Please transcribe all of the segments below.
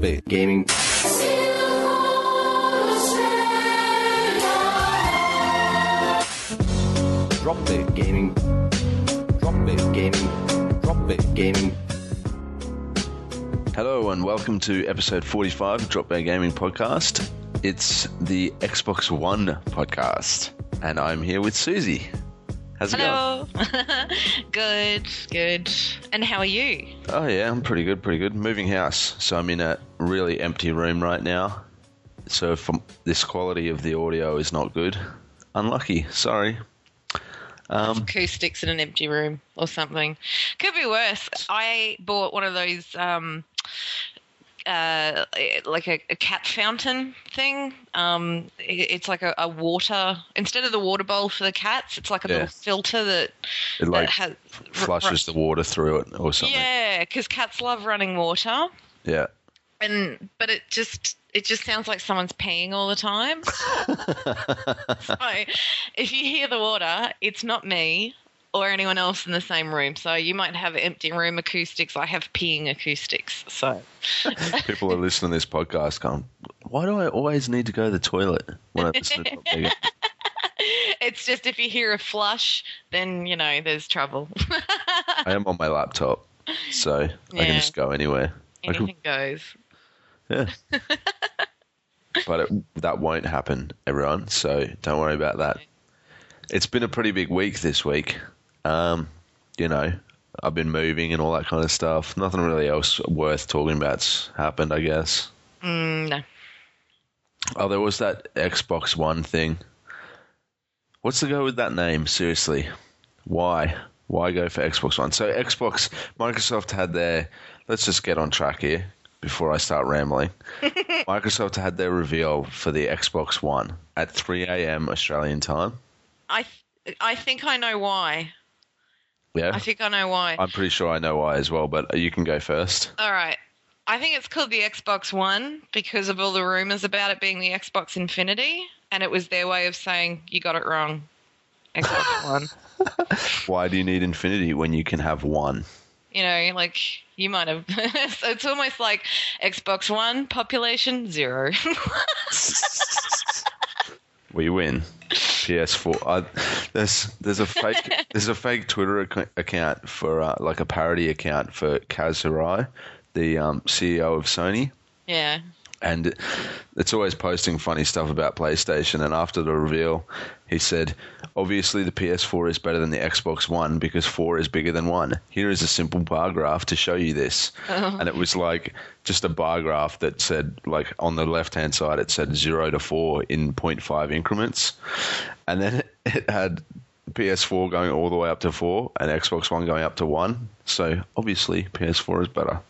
Dropbear Gaming. Dropbear Gaming. Dropbear Gaming. Dropbear Gaming. Hello and welcome to episode 45 of Dropbear Gaming Podcast. It's the Xbox One podcast, and I'm here with Susie. How's it going? Good. And how are you? Oh, yeah, I'm pretty good. Moving house, so I'm in a really empty room right now. So from this quality of the audio is not good. Unlucky, sorry. Acoustics in an empty room or something. Could be worse. I bought one of those... like a cat fountain thing. It's like a water, instead of the water bowl for the cats, it's like a little filter that flushes the water through it or something. Yeah, because cats love running water. Yeah. But it just sounds like someone's peeing all the time. So if you hear the water, it's not me or anyone else in the same room. So you might have empty room acoustics. I have peeing acoustics. So people are listening to this podcast going, why do I always need to go to the toilet when I listen to it? It's just if you hear a flush, then, you know, there's trouble. I am on my laptop, so yeah. I can just go anywhere. Anything goes. Yeah. But that won't happen, everyone, so don't worry about that. It's been a pretty big week this week. You know, I've been moving and all that kind of stuff. Nothing really else worth talking about's happened, I guess. No. Oh, there was that Xbox One thing. What's the go with that name? Seriously, why? Why go for Xbox One? So Microsoft had their. Let's just get on track here before I start rambling. Microsoft had their reveal for the Xbox One at 3 a.m. Australian time. I think I know why. Yeah? I think I know why. I'm pretty sure I know why as well, but you can go first. All right. I think it's called the Xbox One because of all the rumors about it being the Xbox Infinity, and it was their way of saying, you got it wrong, Xbox One. Why do you need Infinity when you can have one? You know, like you might have. So it's almost like Xbox One, population zero. We win. PS4. There's a fake Twitter account for like a parody account for Kaz Hirai, the CEO of Sony. Yeah. And it's always posting funny stuff about PlayStation. And after the reveal, he said, obviously the PS4 is better than the Xbox One because 4 is bigger than 1. Here is a simple bar graph to show you this. Oh. And it was like just a bar graph that said, like on the left-hand side, it said 0 to 4 in 0.5 increments. And then it had PS4 going all the way up to 4 and Xbox One going up to 1. So obviously PS4 is better.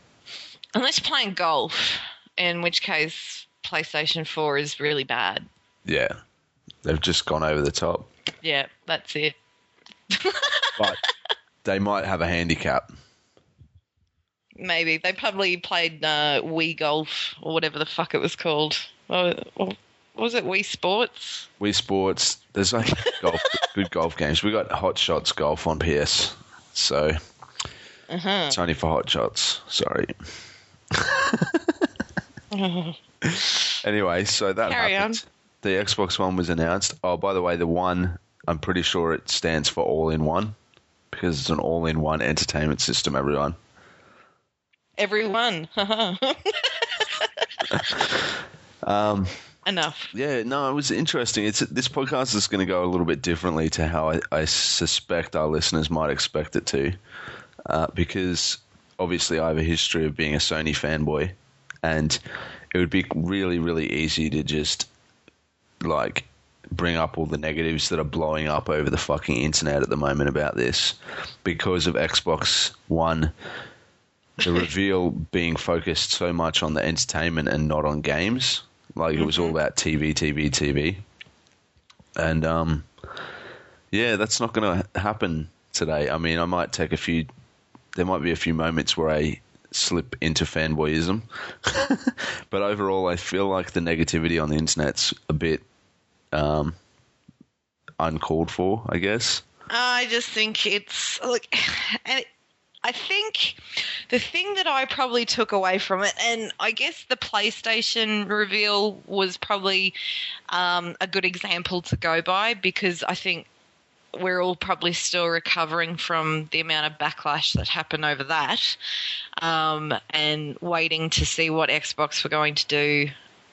Unless you're playing golf. In which case, PlayStation 4 is really bad. Yeah. They've just gone over the top. Yeah, that's it. But they might have a handicap. Maybe. They probably played Wii Golf or whatever the fuck it was called. Or was it Wii Sports? Wii Sports. There's like good golf games. We got Hot Shots Golf on PS. So it's only for Hot Shots. Sorry. Anyway, so that happened. The Xbox One was announced. Oh, by the way, the One, I'm pretty sure it stands for all-in-one because it's an all-in-one entertainment system, everyone. Everyone. Enough. Yeah, no, it was interesting. This podcast is going to go a little bit differently to how I suspect our listeners might expect it to because obviously I have a history of being a Sony fanboy. And it would be really, really easy to just, like, bring up all the negatives that are blowing up over the fucking internet at the moment about this because of Xbox One, the reveal being focused so much on the entertainment and not on games. Like, it was all about TV. And, yeah, that's not going to happen today. I mean, I might take there might be a few moments where I slip into fanboyism. But overall, I feel like the negativity on the internet's a bit uncalled for, I guess. I just think it's like I think the thing that I probably took away from it, and I guess the PlayStation reveal was probably a good example to go by, because I think we're all probably still recovering from the amount of backlash that happened over that, and waiting to see what Xbox were going to do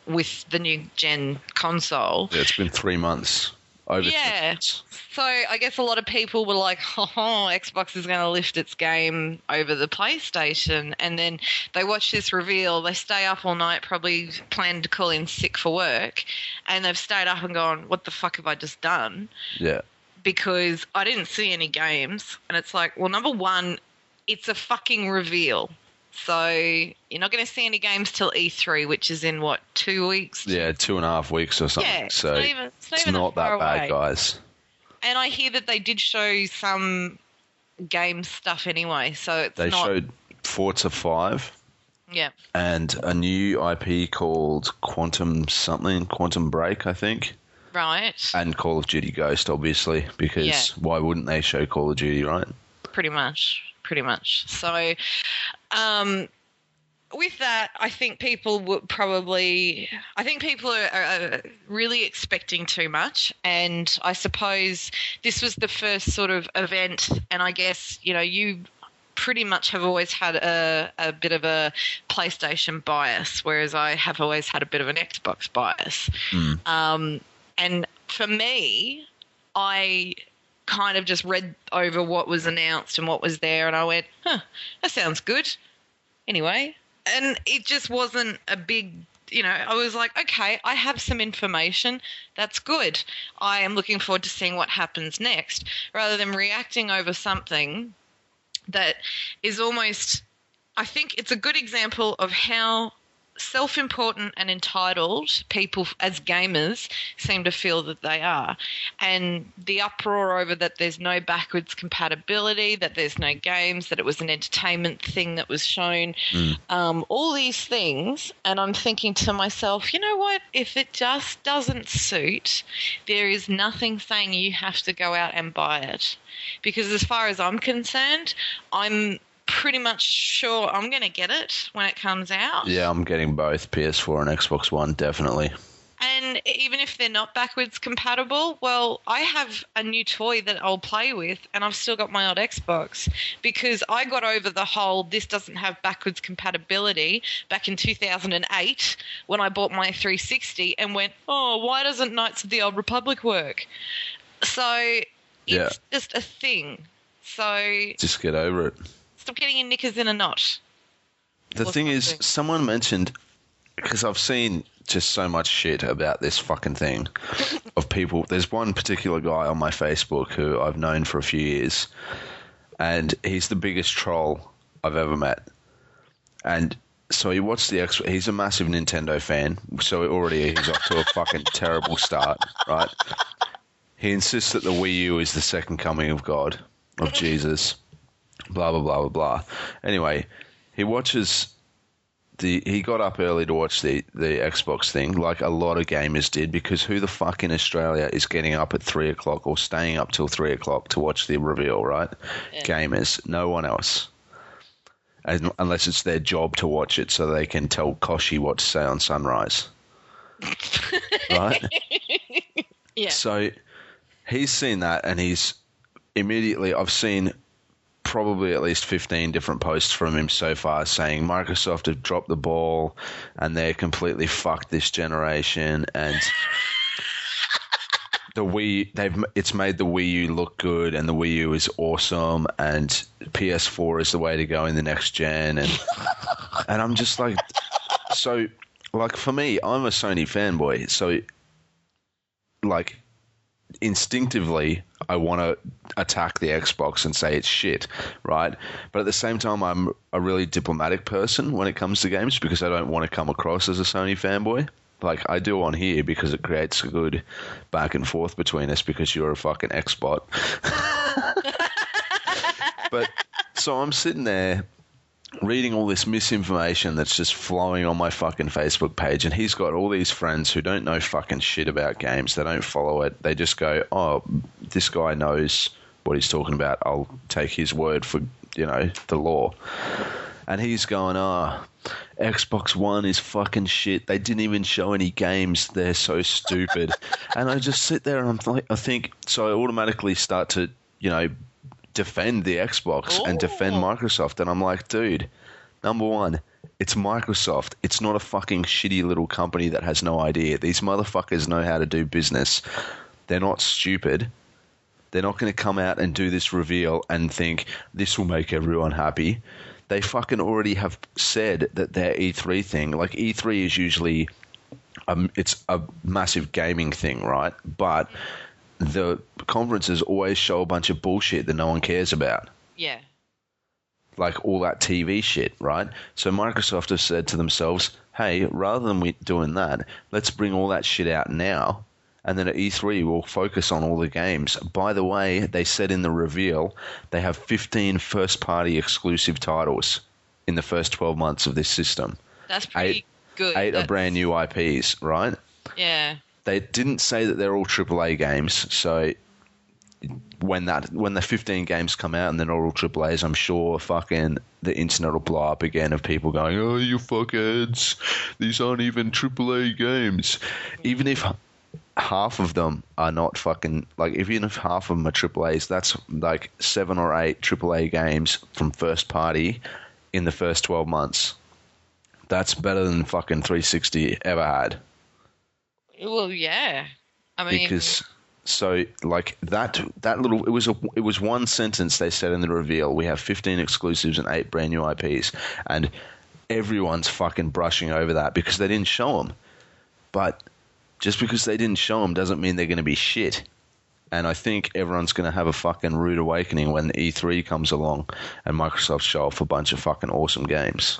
with the new gen console. Yeah, it's been 3 months. So I guess a lot of people were like, oh, Xbox is going to lift its game over the PlayStation. And then they watch this reveal. They stay up all night, probably planned to call in sick for work. And they've stayed up and gone, what the fuck have I just done? Yeah. Because I didn't see any games. And it's like, well, number one, it's a fucking reveal. So you're not going to see any games till E3, which is in, what, 2 weeks? Yeah, 2.5 weeks or something. Yeah, so it's not that bad, guys. And I hear that they did show some game stuff anyway, so it's not... They showed Forza 5. Yeah. And a new IP called Quantum something, Quantum Break, I think. Right. And Call of Duty Ghost, obviously, because why wouldn't they show Call of Duty, right? Pretty much. So with that, I think people would probably – I think people are really expecting too much, and I suppose this was the first sort of event, and I guess, you know, you pretty much have always had a bit of a PlayStation bias, whereas I have always had a bit of an Xbox bias. And for me, I – kind of just read over what was announced and what was there, and I went, that sounds good anyway. And it just wasn't a big, you know, I was like, okay, I have some information. That's good. I am looking forward to seeing what happens next, rather than reacting over something that is almost, I think it's a good example of how self-important and entitled people as gamers seem to feel that they are, and the uproar over that there's no backwards compatibility, that there's no games, that it was an entertainment thing that was shown, all these things. And I'm thinking to myself, you know what, if it just doesn't suit, there is nothing saying you have to go out and buy it, because as far as I'm concerned, I'm pretty much sure I'm going to get it when it comes out. Yeah, I'm getting both PS4 and Xbox One, definitely. And even if they're not backwards compatible, well, I have a new toy that I'll play with, and I've still got my old Xbox, because I got over the whole this doesn't have backwards compatibility back in 2008 when I bought my 360 and went, oh, why doesn't Knights of the Old Republic work? So it's just a thing. So just get over it. Stop getting your knickers in a knot. The thing is, someone mentioned, because I've seen just so much shit about this fucking thing of people. There's one particular guy on my Facebook who I've known for a few years, and he's the biggest troll I've ever met. And so he watched the Xbox. He's a massive Nintendo fan, so already he's off to a fucking terrible start, right? He insists that the Wii U is the second coming of God, of Jesus. Blah, blah, blah, blah, blah. Anyway, he got up early to watch the Xbox thing, like a lot of gamers did, because who the fuck in Australia is getting up at 3 o'clock or staying up till 3 o'clock to watch the reveal, right? Yeah. Gamers. No one else. Unless it's their job to watch it so they can tell Koshy what to say on Sunrise. Right? Yeah. So he's seen that, and he's immediately... I've seen... probably at least 15 different posts from him so far saying Microsoft have dropped the ball and they're completely fucked this generation, and it's made the Wii U look good, and the Wii U is awesome, and PS4 is the way to go in the next gen, and I'm just like, so like for me, I'm a Sony fanboy, so like instinctively I want to attack the Xbox and say it's shit, right? But at the same time, I'm a really diplomatic person when it comes to games, because I don't want to come across as a Sony fanboy. Like I do on here, because it creates a good back and forth between us, because you're a fucking expert. But so I'm sitting there reading all this misinformation that's just flowing on my fucking Facebook page, and he's got all these friends who don't know fucking shit about games. They don't follow it. They just go, oh, this guy knows what he's talking about. I'll take his word for you know, the law. And he's going, Xbox One is fucking shit. They didn't even show any games. They're so stupid. And I just sit there and I'm like, I automatically start to, you know, defend the Xbox and defend Microsoft. And I'm like, dude, number one, it's Microsoft. It's not a fucking shitty little company that has no idea. These motherfuckers know how to do business. They're not stupid. They're not going to come out and do this reveal and think this will make everyone happy. They fucking already have said that their E3 thing, like E3 is usually, it's a massive gaming thing, right? But the conferences always show a bunch of bullshit that no one cares about. Yeah. Like all that TV shit, right? So Microsoft have said to themselves, hey, rather than we doing that, let's bring all that shit out now. And then at E3, we'll focus on all the games. By the way, they said in the reveal, they have 15 first-party exclusive titles in the first 12 months of this system. That's pretty good. Eight are brand new IPs, right? Yeah. They didn't say that they're all AAA games. So when the 15 games come out and they're not all AAAs, I'm sure fucking the internet will blow up again of people going, oh, you fuckheads, these aren't even AAA games. Even if half of them are not fucking, like, even if half of them are AAAs, that's like 7 or 8 AAA games from first party in the first 12 months. That's better than fucking 360 ever had. Well, yeah. I mean, because so like that little, it was one sentence they said in the reveal. We have 15 exclusives and 8 brand new IPs, and everyone's fucking brushing over that because they didn't show them. But just because they didn't show them doesn't mean they're going to be shit. And I think everyone's going to have a fucking rude awakening when E3 comes along and Microsoft show off a bunch of fucking awesome games.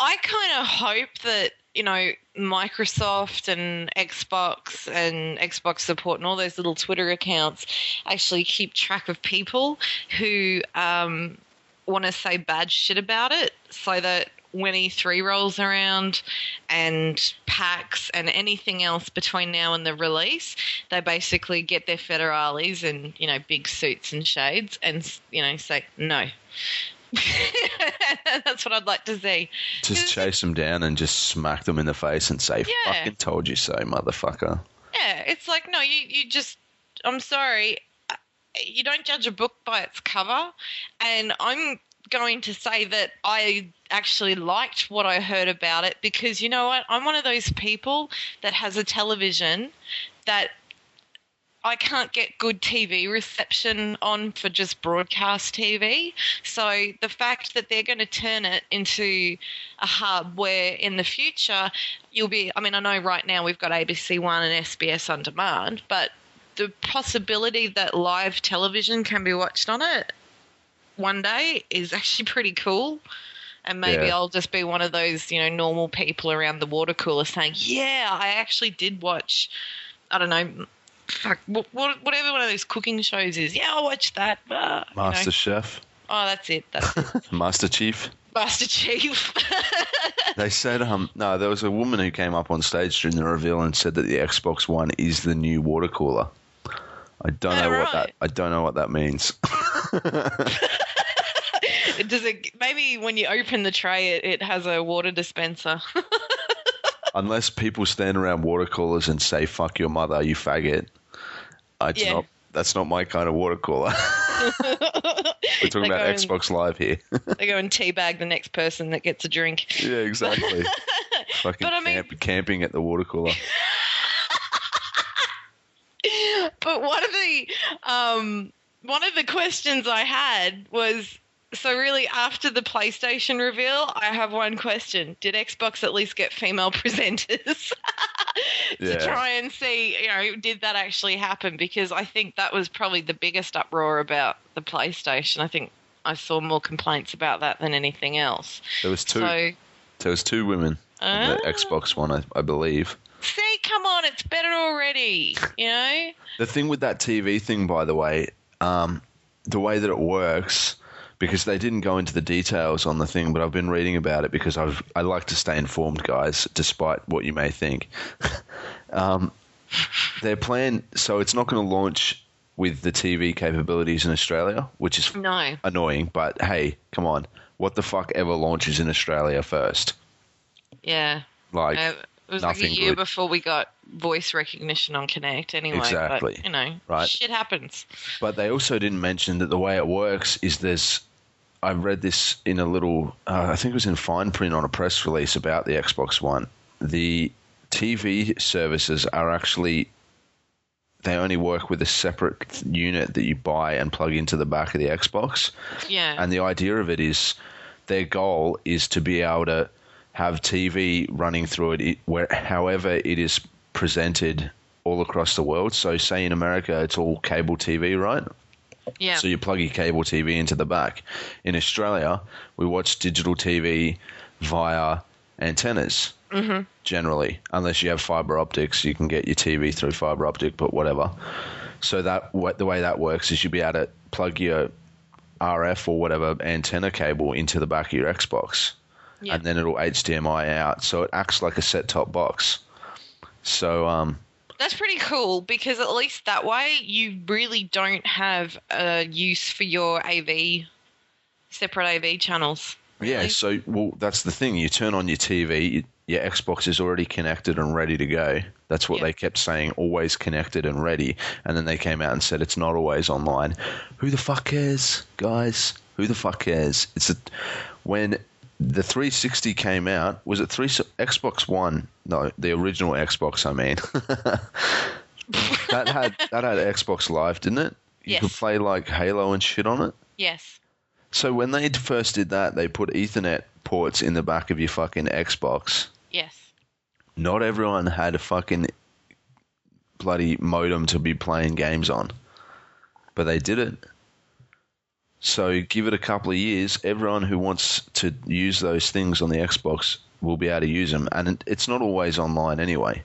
I kind of hope that, you know, Microsoft and Xbox support and all those little Twitter accounts actually keep track of people who want to say bad shit about it, so that when E3 rolls around and PAX and anything else between now and the release, they basically get their federales and, you know, big suits and shades and, you know, say no. That's what I'd like to see. Just chase them down and just smack them in the face and say, yeah, fucking told you so, motherfucker. Yeah, it's like, no, you just, I'm sorry, you don't judge a book by its cover. And I'm going to say that I actually liked what I heard about it because, you know what, I'm one of those people that has a television that I can't get good TV reception on for just broadcast TV. So the fact that they're going to turn it into a hub where in the future you'll be, I mean, I know right now we've got ABC One and SBS On Demand, but the possibility that live television can be watched on it one day is actually pretty cool. And maybe I'll just be one of those, you know, normal people around the water cooler saying, yeah, I actually did watch, I don't know, fuck, whatever one of those cooking shows is. Yeah, I'll watch that. Master Chef. Oh, that's it. Master Chief. They said, no, there was a woman who came up on stage during the reveal and said that the Xbox One is the new water cooler. I don't know what that means. Does it? Maybe when you open the tray, it has a water dispenser. Unless people stand around water coolers and say "fuck your mother, you faggot," that's not my kind of water cooler. We're talking about Xbox Live here. They go and teabag the next person that gets a drink. Yeah, exactly. Fucking camping at the water cooler. But one of the questions I had was, so really after the PlayStation reveal, I have one question. Did Xbox at least get female presenters to try and see, you know, did that actually happen? Because I think that was probably the biggest uproar about the PlayStation. I think I saw more complaints about that than anything else. There was two women on the Xbox One, I believe. See, come on, it's better already, you know? The thing with that TV thing, by the way, the way that it works, because they didn't go into the details on the thing, but I've been reading about it because I like to stay informed, guys, despite what you may think. Their plan, so it's not going to launch with the TV capabilities in Australia, which is annoying, but hey, come on. What the fuck ever launches in Australia first? Yeah. Like, it was like a year before we got voice recognition on Kinect anyway. Exactly. But, you know, shit happens. But they also didn't mention that the way it works is there's – I read this in a little I think it was in fine print on a press release about the Xbox One. The TV services are actually – they only work with a separate unit that you buy and plug into the back of the Xbox. Yeah. And the idea of it is their goal is to be able to – have TV running through it however it is presented all across the world. So say in America, it's all cable TV, right? Yeah. So you plug your cable TV into the back. In Australia, we watch digital TV via antennas generally, unless you have fibre optics. You can get your TV through fibre optic, but whatever. So that the way that works is you'll be able to plug your RF or whatever antenna cable into the back of your Xbox. Yep. And then it'll HDMI out. So it acts like a set-top box. So that's pretty cool because at least that way you really don't have a use for your AV, separate AV channels. Really. Yeah, so well, that's the thing. You turn on your TV, your Xbox is already connected and ready to go. That's what they kept saying, always connected and ready. And then they came out and said it's not always online. Who the fuck cares, guys? Who the fuck cares? It's when the 360 came out. Was it Xbox One? No, the original Xbox, I mean. that had Xbox Live, didn't it? You could play like Halo and shit on it. Yes. So when they first did that, they put Ethernet ports in the back of your fucking Xbox. Yes. Not everyone had a fucking bloody modem to be playing games on. But they did it. So give it a couple of years, everyone who wants to use those things on the Xbox will be able to use them. And it's not always online anyway.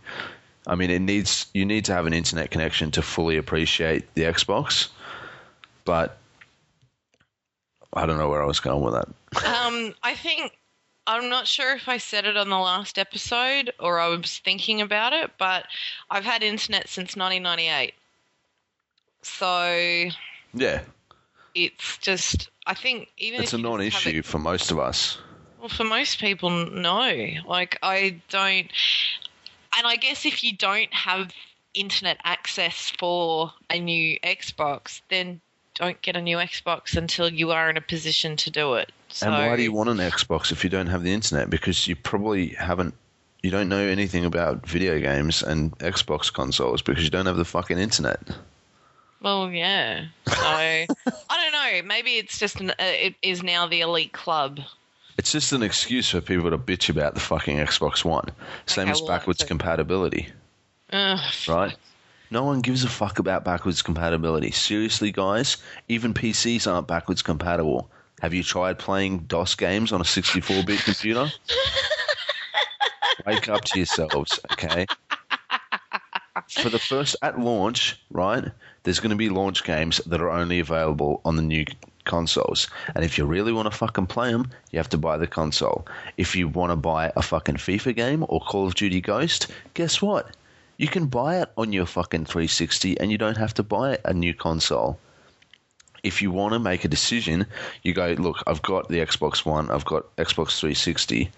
I mean, you need to have an internet connection to fully appreciate the Xbox. But I don't know where I was going with that. I think I'm not sure if I said it on the last episode or I was thinking about it, but I've had internet since 1998. So yeah. It's just, I think even it's a non-issue for most of us. Well, for most people, no. Like, I don't, and I guess if you don't have internet access for a new Xbox, then don't get a new Xbox until you are in a position to do it. So, and why do you want an Xbox if you don't have the internet? Because you probably you don't know anything about video games and Xbox consoles because you don't have the fucking internet. Well, yeah. So I don't know. Maybe it's just it is now the elite club. It's just an excuse for people to bitch about the fucking Xbox One. Same as backwards compatibility. Right? No one gives a fuck about backwards compatibility. Seriously, guys, even PCs aren't backwards compatible. Have you tried playing DOS games on a 64-bit computer? Wake up to yourselves, okay? For the first at launch, right, there's going to be launch games that are only available on the new consoles. And if you really want to fucking play them, you have to buy the console. If you want to buy a fucking FIFA game or Call of Duty Ghost, guess what? You can buy it on your fucking 360 and you don't have to buy a new console. If you want to make a decision, you go, look, I've got the Xbox One, I've got Xbox 360.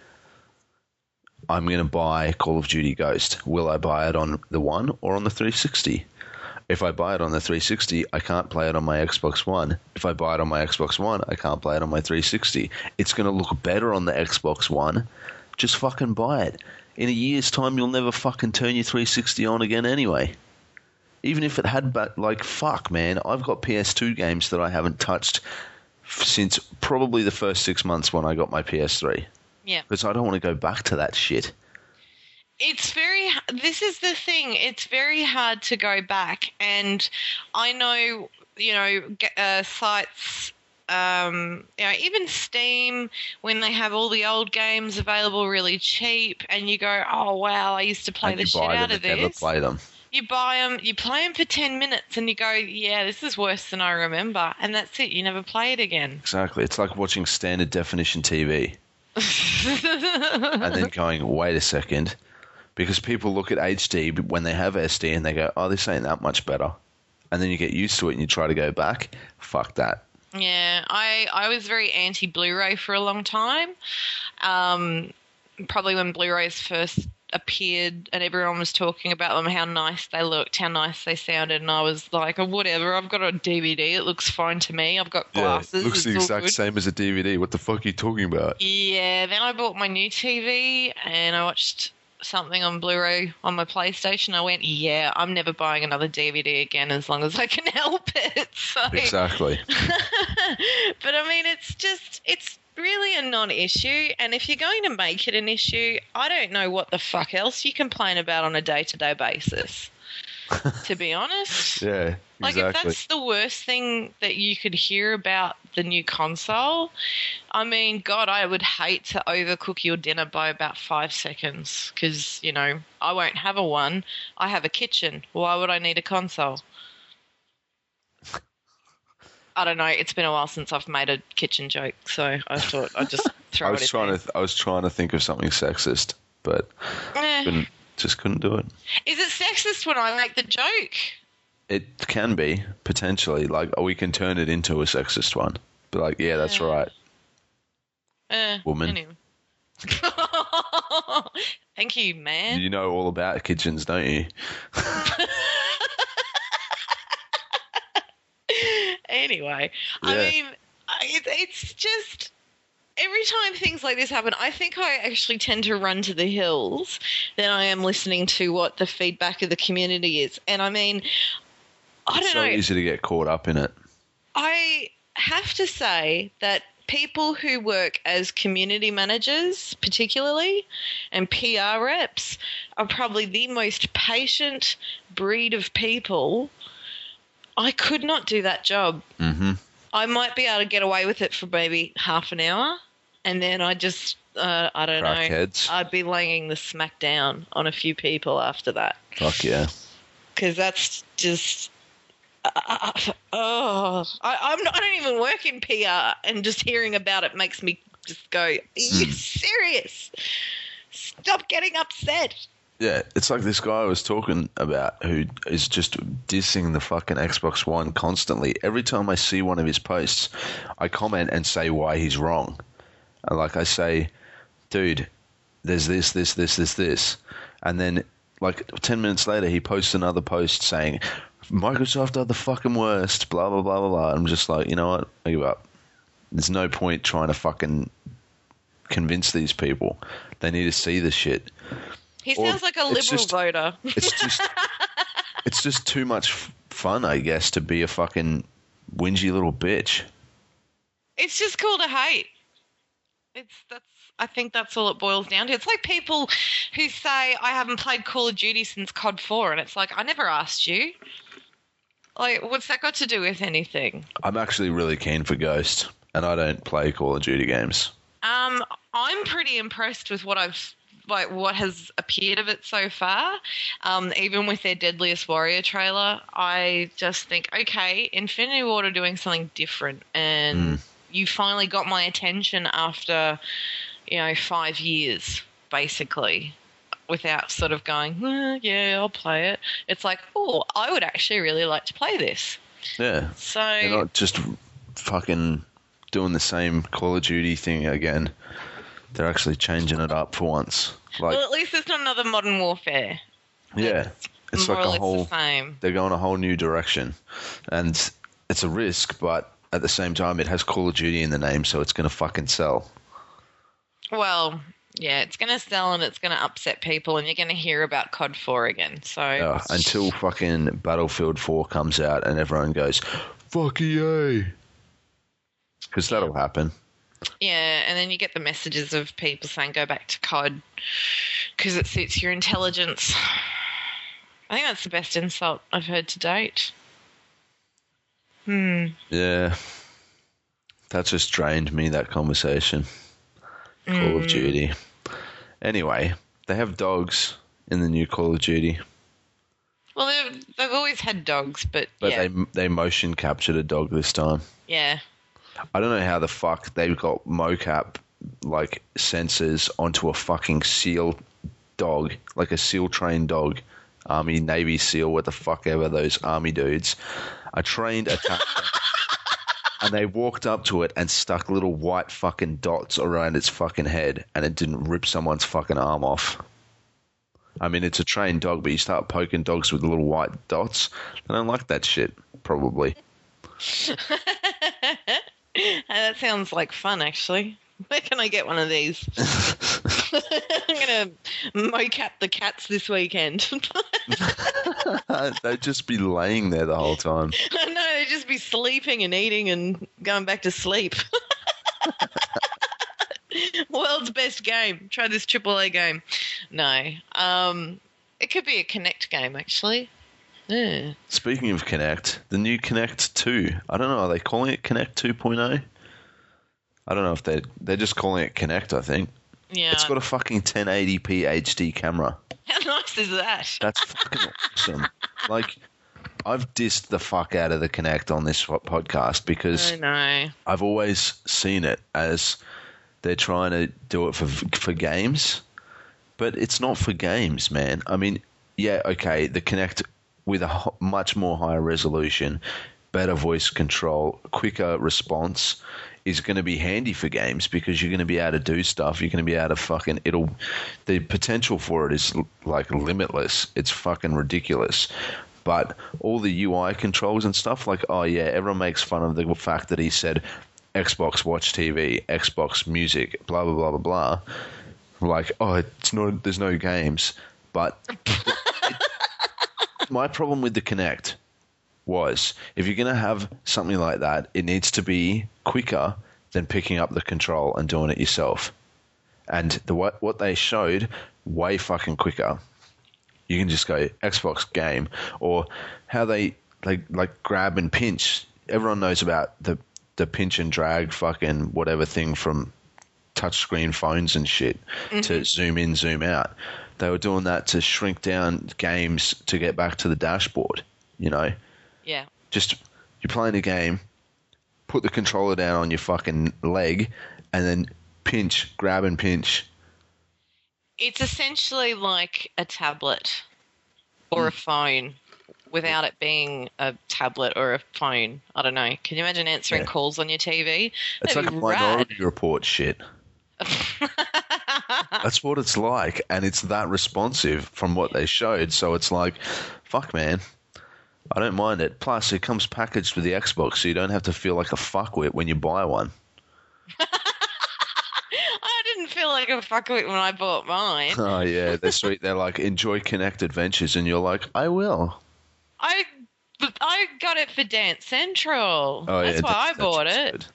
I'm going to buy Call of Duty Ghost. Will I buy it on the One or on the 360? If I buy it on the 360, I can't play it on my Xbox One. If I buy it on my Xbox One, I can't play it on my 360. It's going to look better on the Xbox One. Just fucking buy it. In a year's time, you'll never fucking turn your 360 on again anyway. Even if it had, but like, fuck, man, I've got PS2 games that I haven't touched since probably the first 6 months when I got my PS3. Yeah. Because I don't want to go back to that shit. This is the thing. It's very hard to go back. And I know, sites, even Steam, when they have all the old games available really cheap and you go, oh, wow, I used to play the shit out of this. You never play them. You buy them, you play them for 10 minutes and you go, yeah, this is worse than I remember. And that's it. You never play it again. Exactly. It's like watching standard definition TV. And then going, wait a second, because people look at HD when they have SD and they go, oh, this ain't that much better. and then you get used to it and you try to go back, fuck that. Yeah, I was very anti Blu-ray for a long time. Probably when Blu-rays first appeared and everyone was talking about them, how nice they looked, how nice they sounded, and I was like, oh, whatever, I've got a DVD, it looks fine to me, I've got glasses. Yeah, it looks the exact same as a DVD, what the fuck are you talking about? Yeah, then I bought my new TV and I watched something on Blu-ray on my PlayStation. I went, yeah, I'm never buying another DVD again as long as I can help it. So. Exactly. But I mean, it's really a non-issue, and if you're going to make it an issue, I don't know what the fuck else you complain about on a day-to-day basis, to be honest. Yeah, exactly. Like, if that's the worst thing that you could hear about the new console, I mean, God, I would hate to overcook your dinner by about 5 seconds because, you know, I won't have a one. I have a kitchen. Why would I need a console? I don't know. It's been a while since I've made a kitchen joke, so I thought I'd just throw it in there. I was trying to think of something sexist, but couldn't do it. Is it sexist when I make the joke? It can be, potentially. Like, we can turn it into a sexist one. But, like, yeah, that's right. Woman. Anyway. Thank you, man. You know all about kitchens, don't you? Anyway, yeah. I mean, it's just every time things like this happen, I think I actually tend to run to the hills than I am listening to what the feedback of the community is. And I mean, I don't know. It's so easy to get caught up in it. I have to say that people who work as community managers, particularly, and PR reps, are probably the most patient breed of people. I could not do that job. Mm-hmm. I might be able to get away with it for maybe half an hour, and then I just, I don't know. Crackheads. I'd be laying the smack down on a few people after that. Fuck yeah. Because that's just... I don't even work in PR, and just hearing about it makes me just go, are you serious? Stop getting upset. Yeah, it's like this guy I was talking about who is just dissing the fucking Xbox One constantly. Every time I see one of his posts, I comment and say why he's wrong. And like I say, dude, there's this. And then like 10 minutes later, he posts another post saying, Microsoft are the fucking worst, blah, blah, blah, blah, blah. I'm just like, you know what? I give up. There's no point trying to fucking convince these people. They need to see this shit. He sounds like a liberal voter. It's just too much fun, I guess, to be a fucking whingy little bitch. It's just cool to hate. I think that's all it boils down to. It's like people who say, I haven't played Call of Duty since COD 4, and it's like, I never asked you. Like, what's that got to do with anything? I'm actually really keen for Ghost, and I don't play Call of Duty games. I'm pretty impressed with what has appeared of it so far, even with their Deadliest Warrior trailer. I just think, okay, Infinity Ward are doing something different, and you finally got my attention after, you know, 5 years, basically, without sort of going, yeah, I'll play it. It's like, oh, I would actually really like to play this. Yeah. So they're not just fucking doing the same Call of Duty thing again. They're actually changing it up for once. Like, well, at least it's not another Modern Warfare. Yeah. It's like a whole... They're going a whole new direction. And it's a risk, but at the same time, it has Call of Duty in the name, so it's going to fucking sell. Well, yeah, it's going to sell and it's going to upset people, and you're going to hear about COD 4 again. So until fucking Battlefield 4 comes out and everyone goes, fuck EA. Because that'll happen. Yeah, and then you get the messages of people saying go back to COD because it suits your intelligence. I think that's the best insult I've heard to date. Yeah. That just drained me, that conversation. Call of Duty. Anyway, they have dogs in the new Call of Duty. Well, they've always had dogs, but yeah. They motion captured a dog this time. Yeah. I don't know how the fuck they've got mocap, like, sensors onto a fucking seal dog, like a seal-trained dog. Army, Navy, SEAL, what the fuck ever those Army dudes, a trained attack. And they walked up to it and stuck little white fucking dots around its fucking head, and it didn't rip someone's fucking arm off. I mean, it's a trained dog, but you start poking dogs with little white dots. They don't like that shit, probably. That sounds like fun, actually. Where can I get one of these? I'm going to mocap the cats this weekend. They'd just be laying there the whole time. I know, they'd just be sleeping and eating and going back to sleep. World's best game. Try this AAA game. No. It could be a Kinect game, actually. Yeah. Speaking of Kinect, the new Kinect 2. I don't know, are they calling it Kinect 2.0? I don't know if they're just calling it Kinect, I think. Yeah. It's got a fucking 1080p HD camera. How nice is that? That's fucking awesome. Like, I've dissed the fuck out of the Kinect on this podcast because I've always seen it as they're trying to do it for games, but it's not for games, man. I mean, yeah, okay, the Kinect with a much more higher resolution, better voice control, quicker response is going to be handy for games because you're going to be able to do stuff. You're going to be able to fucking – it'll – the potential for it is like limitless. It's fucking ridiculous. But all the UI controls and stuff, like, oh, yeah, everyone makes fun of the fact that he said Xbox Watch TV, Xbox Music, blah, blah, blah, blah, blah. Like, oh, it's not – there's no games. But my problem with the Kinect was if you're going to have something like that, it needs to be quicker than picking up the control and doing it yourself. And what they showed, way fucking quicker. You can just go Xbox game, or how they like grab and pinch. Everyone knows about the pinch and drag fucking whatever thing from touchscreen phones and shit to zoom in, zoom out. They were doing that to shrink down games to get back to the dashboard, you know? Yeah. Just you're playing a game, put the controller down on your fucking leg, and then pinch, grab and pinch. It's essentially like a tablet or a phone without it being a tablet or a phone. I don't know. Can you imagine answering calls on your TV? It's like a Minority Report shit. That's what it's like, and it's that responsive from what they showed. So it's like, fuck, man. I don't mind it. Plus, it comes packaged with the Xbox, so you don't have to feel like a fuckwit when you buy one. I didn't feel like a fuckwit when I bought mine. Oh, yeah. They're sweet. They're like, enjoy Kinect adventures, and you're like, I will. I got it for Dance Central. Oh, that's why I bought it. Good.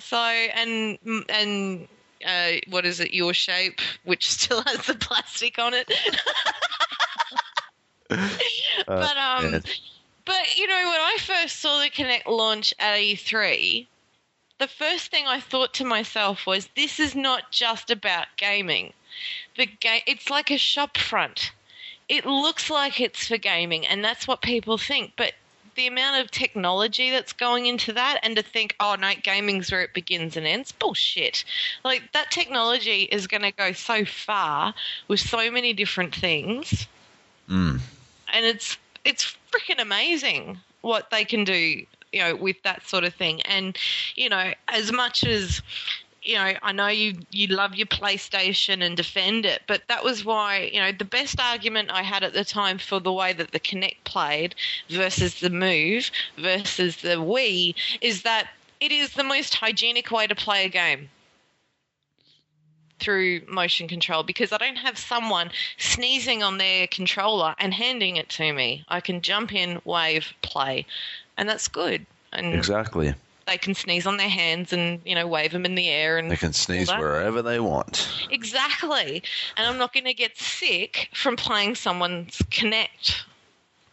So, and what is it? Your Shape, which still has the plastic on it. But you know, when I first saw the Kinect launch at E3, the first thing I thought to myself was, this is not just about gaming. It's like a shop front. It looks like it's for gaming, and that's what people think. But the amount of technology that's going into that, and to think, oh, no, gaming's where it begins and ends, bullshit. Like, that technology is going to go so far with so many different things. Mm. And it's freaking amazing what they can do, you know, with that sort of thing. And, you know, as much as, you know, I know you love your PlayStation and defend it, but that was why, you know, the best argument I had at the time for the way that the Kinect played versus the Move versus the Wii is that it is the most hygienic way to play a game. Through motion control, because I don't have someone sneezing on their controller and handing it to me. I can jump in, wave, play, and that's good. And exactly. They can sneeze on their hands and, you know, wave them in the air. And they can sneeze wherever they want. Exactly. And I'm not going to get sick from playing someone's Kinect.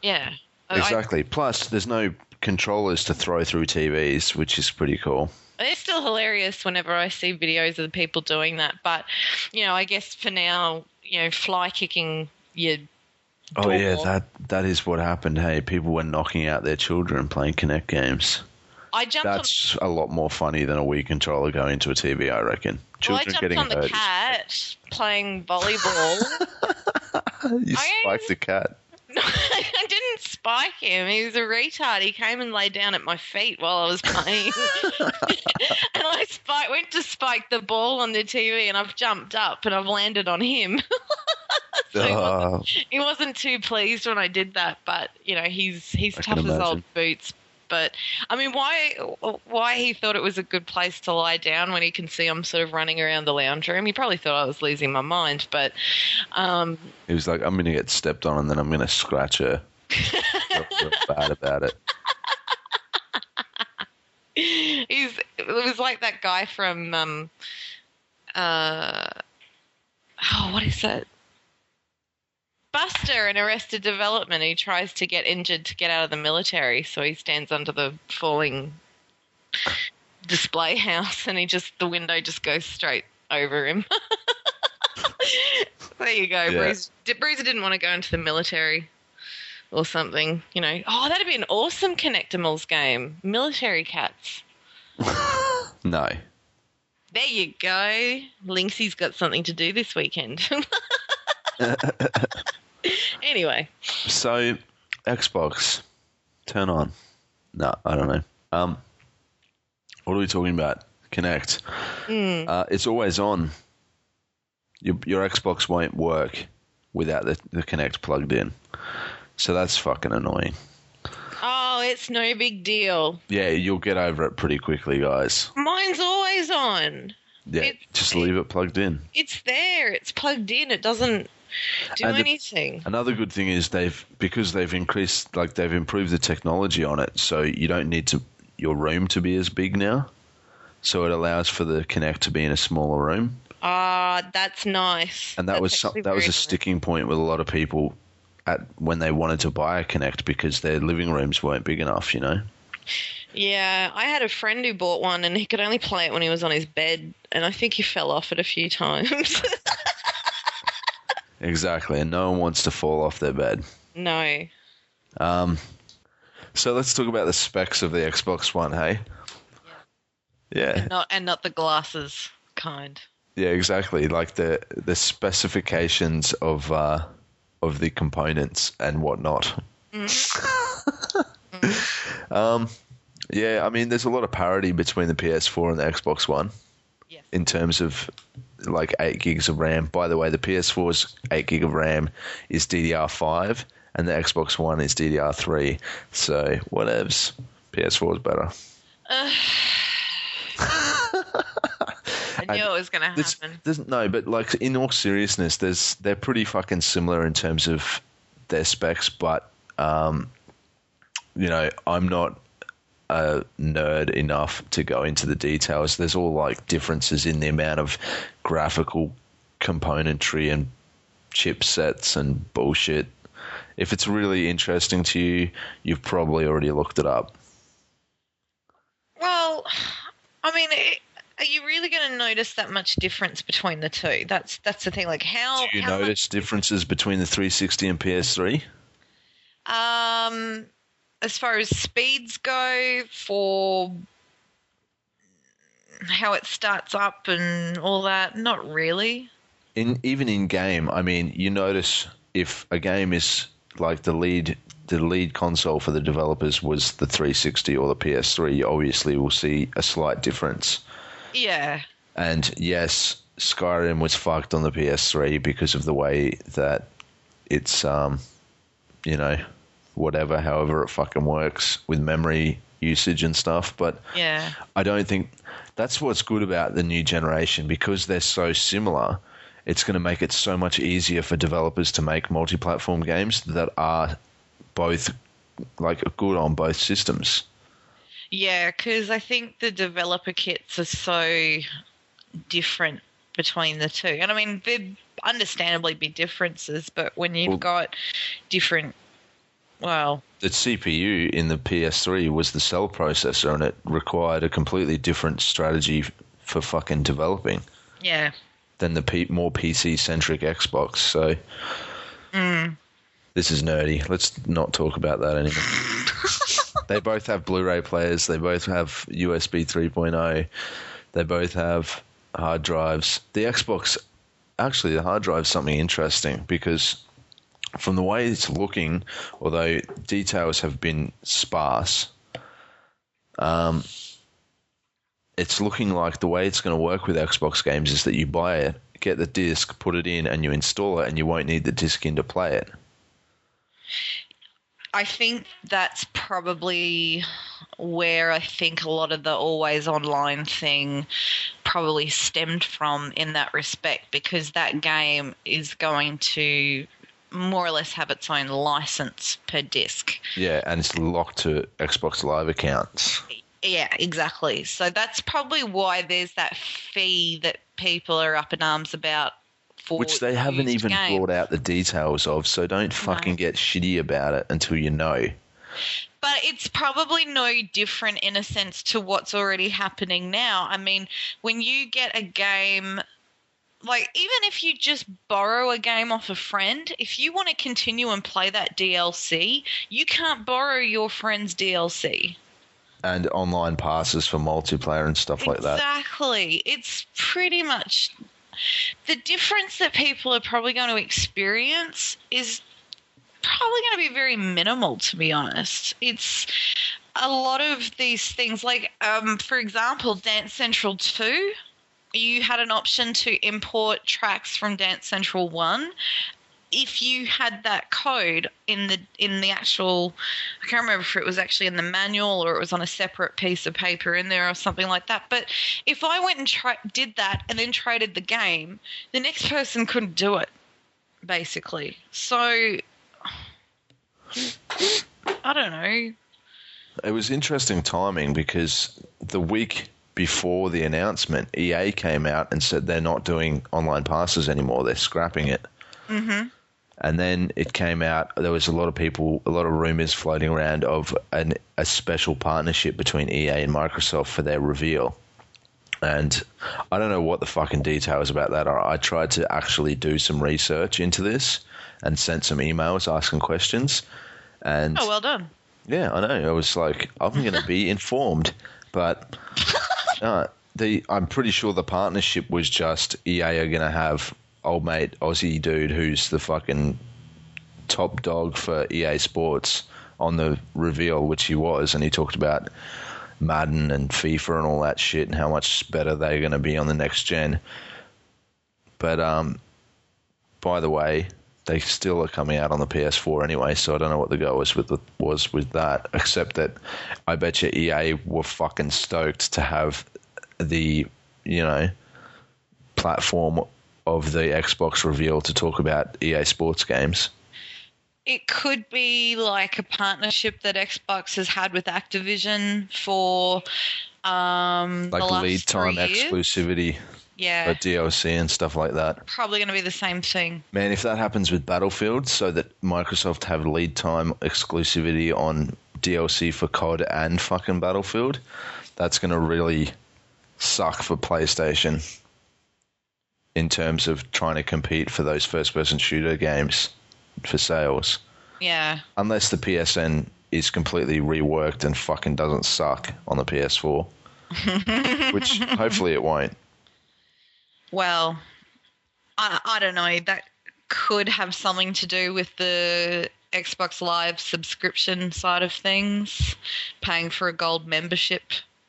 Yeah. Exactly. Plus, there's no controllers to throw through TVs, which is pretty cool. It's still hilarious whenever I see videos of the people doing that. But, you know, I guess for now, you know, fly kicking your door. Oh, yeah, that is what happened. Hey, people were knocking out their children playing Kinect games. That's a lot more funny than a Wii controller going into a TV, I reckon. Children getting hurt. I jumped on the cat playing volleyball. You spiked the cat. I didn't spike him. He was a retard. He came and laid down at my feet while I was playing. And I went to spike the ball on the TV and I've jumped up and I've landed on him. So he wasn't too pleased when I did that, but, you know, he's tough as old boots. But, I mean, why he thought it was a good place to lie down when he can see I'm sort of running around the lounge room? He probably thought I was losing my mind, but... he was like, I'm going to get stepped on and then I'm going to scratch her. Real bad about it. It was like that guy from... what is that? Buster in Arrested Development, who tries to get injured to get out of the military, so he stands under the falling display house and the window just goes straight over him. There you go. Yeah. Bruiser didn't want to go into the military or something, you know. Oh, that'd be an awesome Connectimals game. Military cats. No. There you go. Linksy's got something to do this weekend. Anyway, so Xbox, turn on. No, I don't know. What are we talking about? Kinect. It's always on. Your Xbox won't work without the Kinect plugged in, so that's fucking annoying. Oh, it's no big deal. Yeah, you'll get over it pretty quickly, guys. Mine's always on. Yeah, just leave it plugged in. It's there. It's plugged in. It doesn't do anything. Another good thing is they've improved the technology on it, so you don't need your room to be as big now. So it allows for the Kinect to be in a smaller room. Ah, that's nice. And that was a sticking point with a lot of people when they wanted to buy a Kinect because their living rooms weren't big enough, you know. Yeah, I had a friend who bought one and he could only play it when he was on his bed, and I think he fell off it a few times. Exactly, and no one wants to fall off their bed. No. So let's talk about the specs of the Xbox One, hey? Yeah. And not the glasses kind. Yeah, exactly, like the specifications of the components and whatnot. Mm. Yeah, I mean, there's a lot of parity between the PS4 and the Xbox One. Yes. In terms of like 8 gigs of RAM. By the way, the PS4's 8 gig of RAM is DDR5 and the Xbox One is DDR3. So, whatevs. PS4 is better. I knew it was going to happen. No, but like in all seriousness, they're pretty fucking similar in terms of their specs, but... you know, I'm not a nerd enough to go into the details. There's all like differences in the amount of graphical componentry and chipsets and bullshit. If it's really interesting to you, you've probably already looked it up. Well, I mean, are you really going to notice that much difference between the two? That's the thing. Like, do you notice differences between the 360 and PS3? As far as speeds go, for how it starts up and all that, not really. Even in game, I mean, you notice if a game is like the lead console for the developers was the 360 or the PS3, you obviously will see a slight difference. Yeah. And yes, Skyrim was fucked on the PS3 because of the way that it's, you know... whatever, however it fucking works with memory usage and stuff. But yeah. I don't think that's what's good about the new generation, because they're so similar. It's going to make it so much easier for developers to make multi-platform games that are both like good on both systems. Yeah, because I think the developer kits are so different between the two. And I mean, there'd understandably be differences, but when you've got different... Wow. The CPU in the PS3 was the cell processor, and it required a completely different strategy for fucking developing. Yeah. Than the more PC-centric Xbox. So this is nerdy. Let's not talk about that anymore. They both have Blu-ray players. They both have USB 3.0. They both have hard drives. The Xbox, actually, the hard drive's something interesting because From the way it's looking, although details have been sparse, it's looking like the way it's going to work with Xbox games is that you buy it, get the disc, put it in, and you install it, and you won't need the disc in to play it. I think that's probably where I think a lot of the always online thing probably stemmed from in that respect, because that game is going to more or less have its own license per disc. Yeah, and it's locked to Xbox Live accounts. Yeah, exactly. So that's probably why there's that fee that people are up in arms about. Which they haven't even brought out the details of, so don't fucking get shitty about it until you know. But it's probably no different in a sense to what's already happening now. I mean, when you get a game, like even if you just borrow a game off a friend, if you want to continue and play that DLC, you can't borrow your friend's DLC. And online passes for multiplayer and stuff like that. Exactly. It's pretty much... The difference that people are probably going to experience is probably going to be very minimal, to be honest. It's a lot of these things, like, for example, Dance Central 2, you had an option to import tracks from Dance Central 1. If you had that code in the actual, I can't remember if it was actually in the manual or it was on a separate piece of paper in there or something like that. But if I went and did that and then traded the game, the next person couldn't do it, basically. So I don't know. It was interesting timing because the week before the announcement, EA came out and said they're not doing online passes anymore. They're scrapping it. Mm-hmm. And then it came out, there was a lot of people, a lot of rumours floating around of a special partnership between EA and Microsoft for their reveal. And I don't know what the fucking details about that are. I tried to actually do some research into this and sent some emails asking questions. And oh, well done. Yeah, I know. I was like, I'm going to be informed. But I'm pretty sure the partnership was just EA are going to have... old mate Aussie dude who's the fucking top dog for EA Sports on the reveal, which he was, and he talked about Madden and FIFA and all that shit and how much better they're going to be on the next gen. But by the way, they still are coming out on the PS4 anyway, so I don't know what the goal was with that, except that I bet you EA were fucking stoked to have the, you know, platform of the Xbox reveal to talk about EA Sports games. It could be like a partnership that Xbox has had with Activision for like the lead time exclusivity. Yeah. Or DLC and stuff like that. Probably going to be the same thing. Man, if that happens with Battlefield, so that Microsoft have lead time exclusivity on DLC for COD and fucking Battlefield, that's going to really suck for PlayStation. In terms of trying to compete for those first-person shooter games for sales. Yeah. Unless the PSN is completely reworked and fucking doesn't suck on the PS4. Which hopefully it won't. Well, I don't know. That could have something to do with the Xbox Live subscription side of things, paying for a gold membership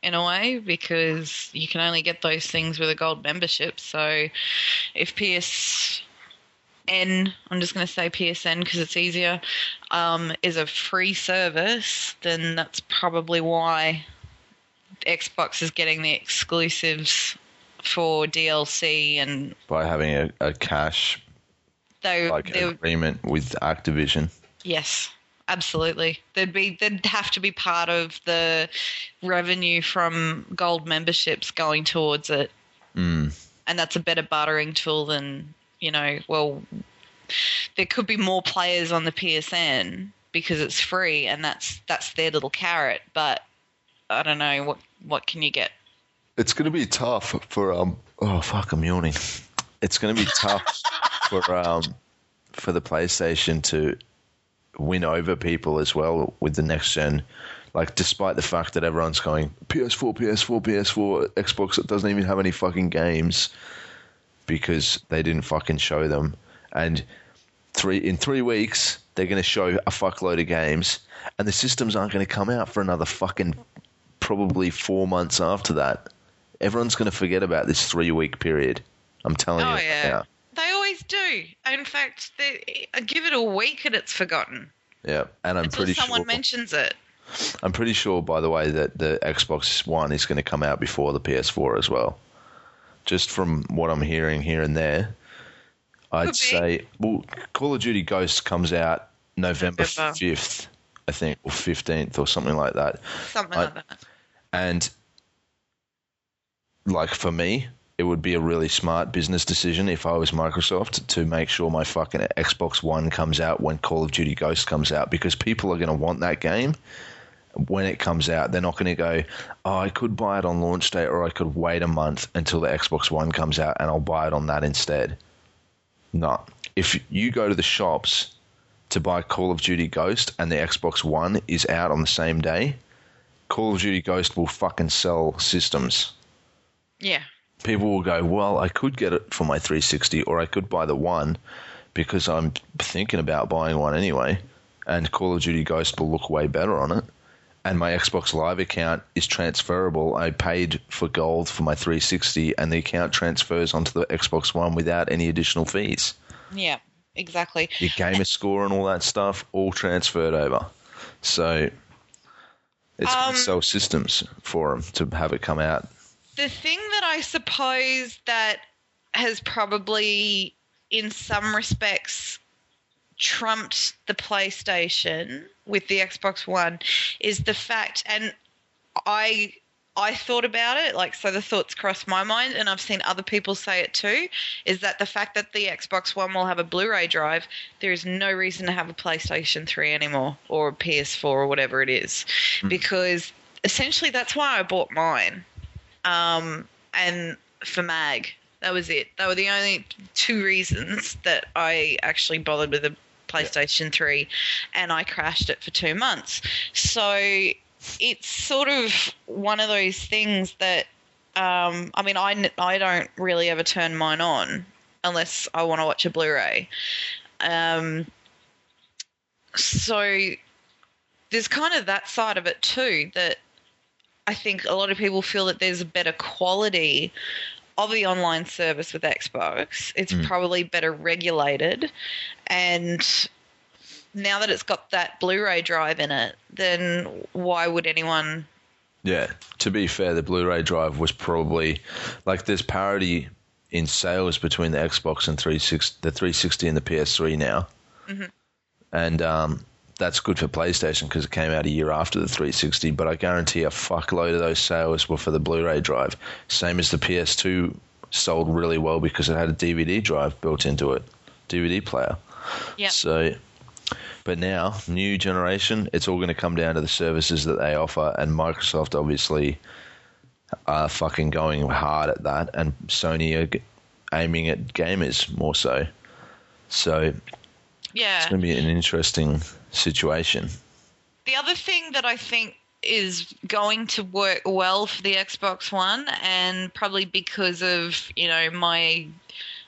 in a way, because you can only get those things with a gold membership. So if PSN, I'm just going to say PSN because it's easier, is a free service, then that's probably why Xbox is getting the exclusives for DLC. And by having a cash agreement with Activision. Yes. Absolutely. They'd have to be part of the revenue from gold memberships going towards it. Mm. And that's a better bartering tool than, you know, well, there could be more players on the PSN because it's free and that's their little carrot. But I don't know, what can you get? It's going to be tough for I'm yawning. It's going to be tough for the PlayStation to win over people as well with the next gen, like, despite the fact that everyone's going PS4, Xbox that doesn't even have any fucking games because they didn't fucking show them. And in 3 weeks, they're going to show a fuckload of games, and the systems aren't going to come out for another fucking probably 4 months after that. Everyone's going to forget about this 3 week period. I'm telling you. Yeah. Now. They always do. In fact, I give it a week and it's forgotten. Yeah, and I'm pretty sure someone mentions it. I'm pretty sure, by the way, that the Xbox One is going to come out before the PS4 as well. Just from what I'm hearing here and there, I'd say, well, Call of Duty Ghost comes out November 5th, I think, or 15th or something like that. And, like, for me, it would be a really smart business decision if I was Microsoft to make sure my fucking Xbox One comes out when Call of Duty Ghost comes out, because people are going to want that game when it comes out. They're not going to go, oh, I could buy it on launch day, or I could wait a month until the Xbox One comes out and I'll buy it on that instead. No. If you go to the shops to buy Call of Duty Ghost and the Xbox One is out on the same day, Call of Duty Ghost will fucking sell systems. Yeah. People will go, well, I could get it for my 360, or I could buy the one because I'm thinking about buying one anyway, and Call of Duty Ghost will look way better on it. And my Xbox Live account is transferable. I paid for gold for my 360, and the account transfers onto the Xbox One without any additional fees. Yeah, exactly. Your gamer score and all that stuff, all transferred over. So it's going to sell systems for them to have it come out. The thing that I suppose that has probably, in some respects, trumped the PlayStation with the Xbox One is the fact, and I thought about it, like, so the thoughts crossed my mind, and I've seen other people say it too, is that the fact that the Xbox One will have a Blu-ray drive, there is no reason to have a PlayStation 3 anymore, or a PS4 or whatever it is, because essentially that's why I bought mine. And for Mag, that was it. They were the only two reasons that I actually bothered with a PlayStation 3, and I crashed it for 2 months. So it's sort of one of those things that, I mean, I don't really ever turn mine on unless I want to watch a Blu-ray. So there's kind of that side of it too, that I think a lot of people feel that there's a better quality of the online service with Xbox. It's probably better regulated. And now that it's got that Blu-ray drive in it, then why would anyone... Yeah, to be fair, the Blu-ray drive was probably... Like, there's parity in sales between the Xbox and the 360 and the PS3 now. Mm-hmm. And... that's good for PlayStation because it came out a year after the 360, but I guarantee a fuckload of those sales were for the Blu-ray drive. Same as the PS2 sold really well because it had a DVD drive built into it, DVD player. Yeah. So, but now, new generation, it's all going to come down to the services that they offer, and Microsoft obviously are fucking going hard at that, and Sony are aiming at gamers more so. So... Yeah. It's going to be an interesting situation. The other thing that I think is going to work well for the Xbox One, and probably because of, you know, my,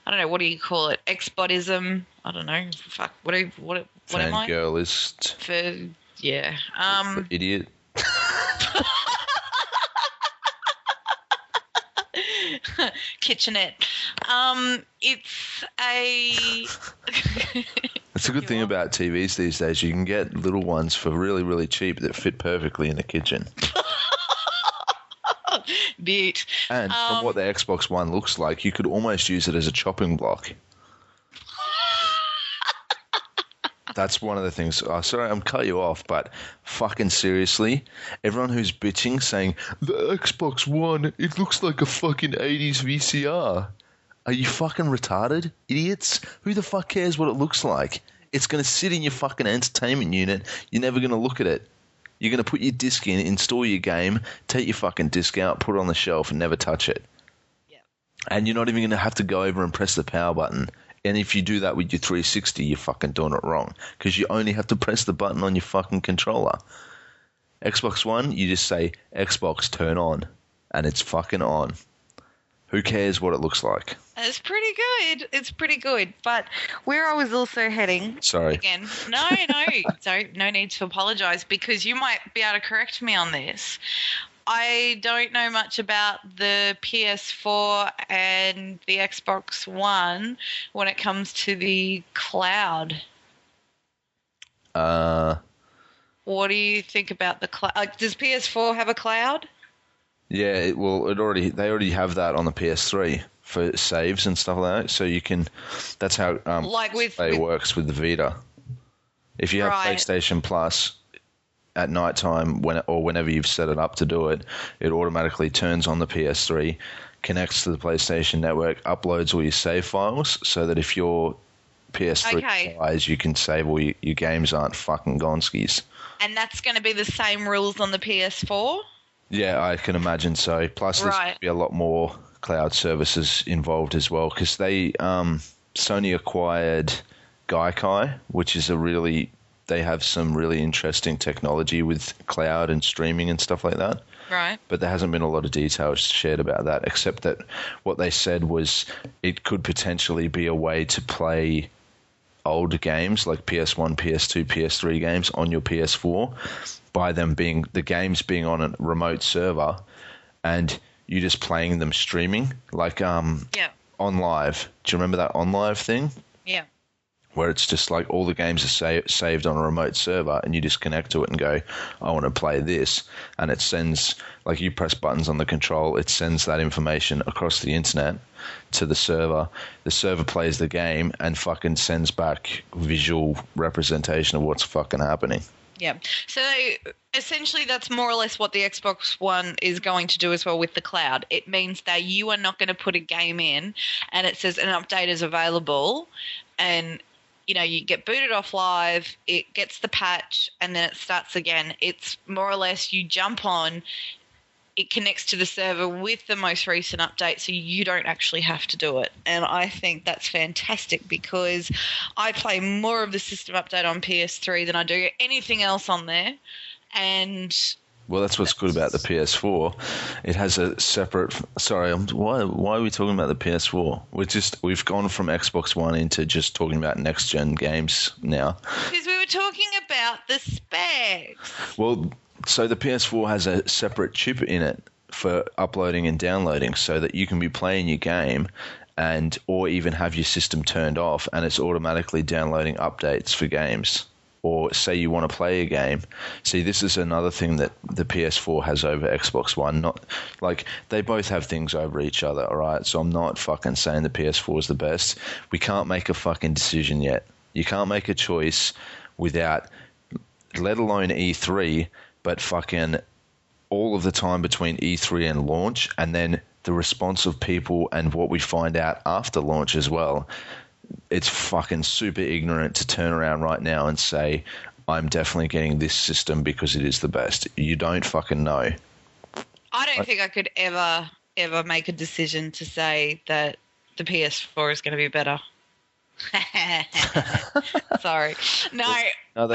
I don't know, what do you call it? Xbotism. I don't know. Fuck. What am I? Fangirlist. For, yeah. For idiot. Kitchenette. It's a... That's a good thing about TVs these days. You can get little ones for really, really cheap that fit perfectly in the kitchen. Beat. And from what the Xbox One looks like, you could almost use it as a chopping block. That's one of the things. Oh, sorry, I'm cut you off, but fucking seriously, everyone who's bitching saying, the Xbox One, it looks like a fucking 80s VCR. Are you fucking retarded, idiots? Who the fuck cares what it looks like? It's going to sit in your fucking entertainment unit. You're never going to look at it. You're going to put your disc in, install your game, take your fucking disc out, put it on the shelf, and never touch it. Yeah. And you're not even going to have to go over and press the power button. And if you do that with your 360, you're fucking doing it wrong, because you only have to press the button on your fucking controller. Xbox One, you just say, Xbox, turn on, and it's fucking on. Who cares what it looks like? It's pretty good. It's pretty good. But where I was also heading... Sorry. Again, no. So no need to apologise because you might be able to correct me on this. I don't know much about the PS4 and the Xbox One when it comes to the cloud. What do you think about the cloud? Does PS4 have a cloud? Yeah, they already have that on the PS3 for saves and stuff like that. So you can, that's how it works with the Vita. If you have PlayStation Plus at night time whenever you've set it up to do it, it automatically turns on the PS3, connects to the PlayStation network, uploads all your save files so that if your PS3 dies, you can save all your games aren't fucking gonskis. And that's going to be the same rules on the PS4? Yeah, I can imagine so. Plus, there's going to be a lot more cloud services involved as well because Sony acquired Gaikai, which is they have some really interesting technology with cloud and streaming and stuff like that. Right. But there hasn't been a lot of details shared about that, except that what they said was it could potentially be a way to play old games like PS1, PS2, PS3 games on your PS4 by the games being on a remote server and you just playing them streaming like on live. Do you remember that on live thing? Yeah. Where it's just like all the games are saved on a remote server and you just connect to it and go, I want to play this. And it sends, like you press buttons on the control, it sends that information across the internet to the server. The server plays the game and fucking sends back visual representation of what's fucking happening. Yeah. So essentially that's more or less what the Xbox One is going to do as well with the cloud. It means that you are not going to put a game in and it says an update is available and you know, you get booted off live, it gets the patch, and then it starts again. It's more or less you jump on, it connects to the server with the most recent update, so you don't actually have to do it. And I think that's fantastic because I play more of the system update on PS3 than I do anything else on there. And well, that's what's good about the PS4. It has a separate... Sorry, why are we talking about the PS4? We've gone from Xbox One into just talking about next-gen games now. Because we were talking about the specs. Well, so the PS4 has a separate chip in it for uploading and downloading so that you can be playing your game and or even have your system turned off and it's automatically downloading updates for games. Or say you want to play a game. See, this is another thing that the PS4 has over Xbox One. Not like they both have things over each other, all right? So I'm not fucking saying the PS4 is the best. We can't make a fucking decision yet. You can't make a choice without, let alone E3, but fucking all of the time between E3 and launch and then the response of people and what we find out after launch as well. It's fucking super ignorant to turn around right now and say, I'm definitely getting this system because it is the best. You don't fucking know. I don't think I could ever make a decision to say that the PS4 is going to be better. Sorry. No,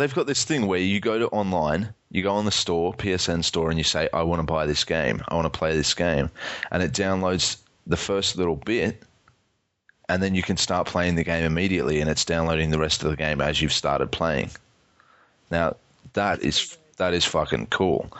they've got this thing where you go to online, you go on the store, PSN store, and you say, I want to buy this game. I want to play this game. And it downloads the first little bit. And then you can start playing the game immediately and it's downloading the rest of the game as you've started playing. Now, that is fucking cool.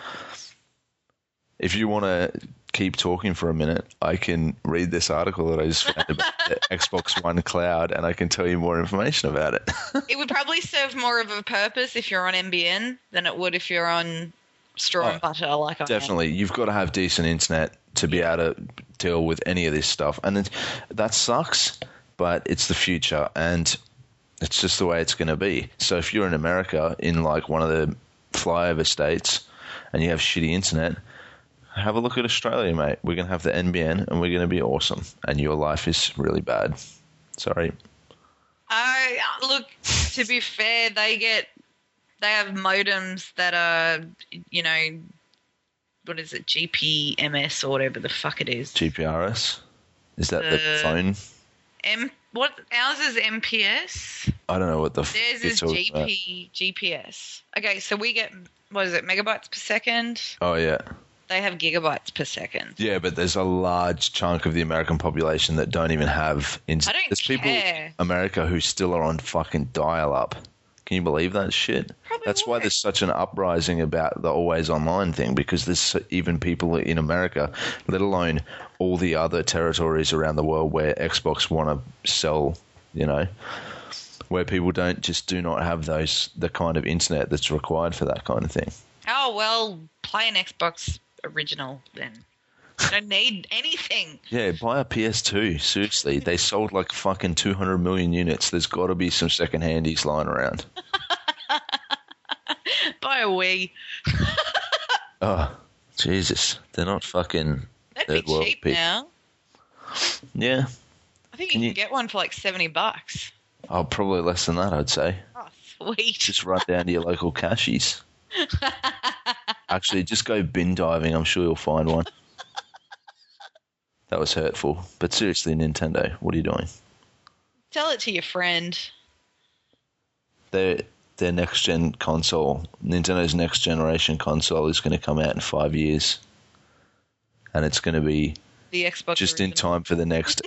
If you want to keep talking for a minute, I can read this article that I just found about the Xbox One Cloud and I can tell you more information about it. It would probably serve more of a purpose if you're on NBN than it would if you're on straw and butter like I am. Definitely. You've got to have decent internet to be able to deal with any of this stuff. And that sucks, but it's the future and it's just the way it's going to be. So if you're in America in like one of the flyover states and you have shitty internet, have a look at Australia, mate. We're going to have the NBN and we're going to be awesome. And your life is really bad. Sorry. Look, to be fair, they have modems that are, you know, what is it, GPMS or whatever the fuck it is. GPRS? Is that the phone? Ours is MPS. I don't know what the fuck is GPS. Okay, so we get, what is it, megabytes per second? Oh, yeah. they have gigabytes per second. Yeah, but there's a large chunk of the American population that don't even have internet. There's people in America who still are on fucking dial-up. Can you believe that shit? Probably. That's why there's such an uprising about the always online thing, because there's even people in America, let alone all the other territories around the world where Xbox want to sell, you know, where people do not have the kind of internet that's required for that kind of thing. Oh, well, play an Xbox original then. I don't need anything. Yeah, buy a PS2. Seriously, they sold like fucking 200 million units. There's got to be some second-handies lying around. Buy a Wii. Oh, Jesus. They're not fucking third world cheap people. Now. Yeah. I think you can get one for like $70. Oh, probably less than that, I'd say. Oh, sweet. Just run down to your local cashies. Actually, just go bin diving. I'm sure you'll find one. That was hurtful. But seriously, Nintendo, what are you doing? Tell it to your friend. Their next-gen console, Nintendo's next-generation console is going to come out in 5 years. And it's going to be the Xbox just original. In time for the next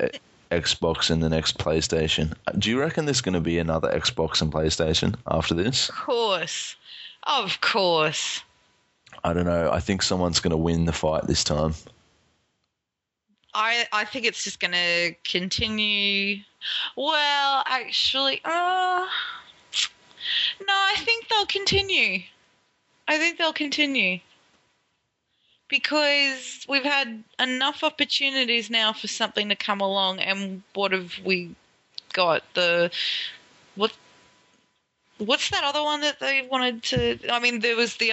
Xbox and the next PlayStation. Do you reckon there's going to be another Xbox and PlayStation after this? Of course. Of course. I don't know. I think someone's going to win the fight this time. I think it's just going to continue. Well, actually, no, I think they'll continue. Because we've had enough opportunities now for something to come along, and what have we got? What's that other one that they wanted to? I mean, there was the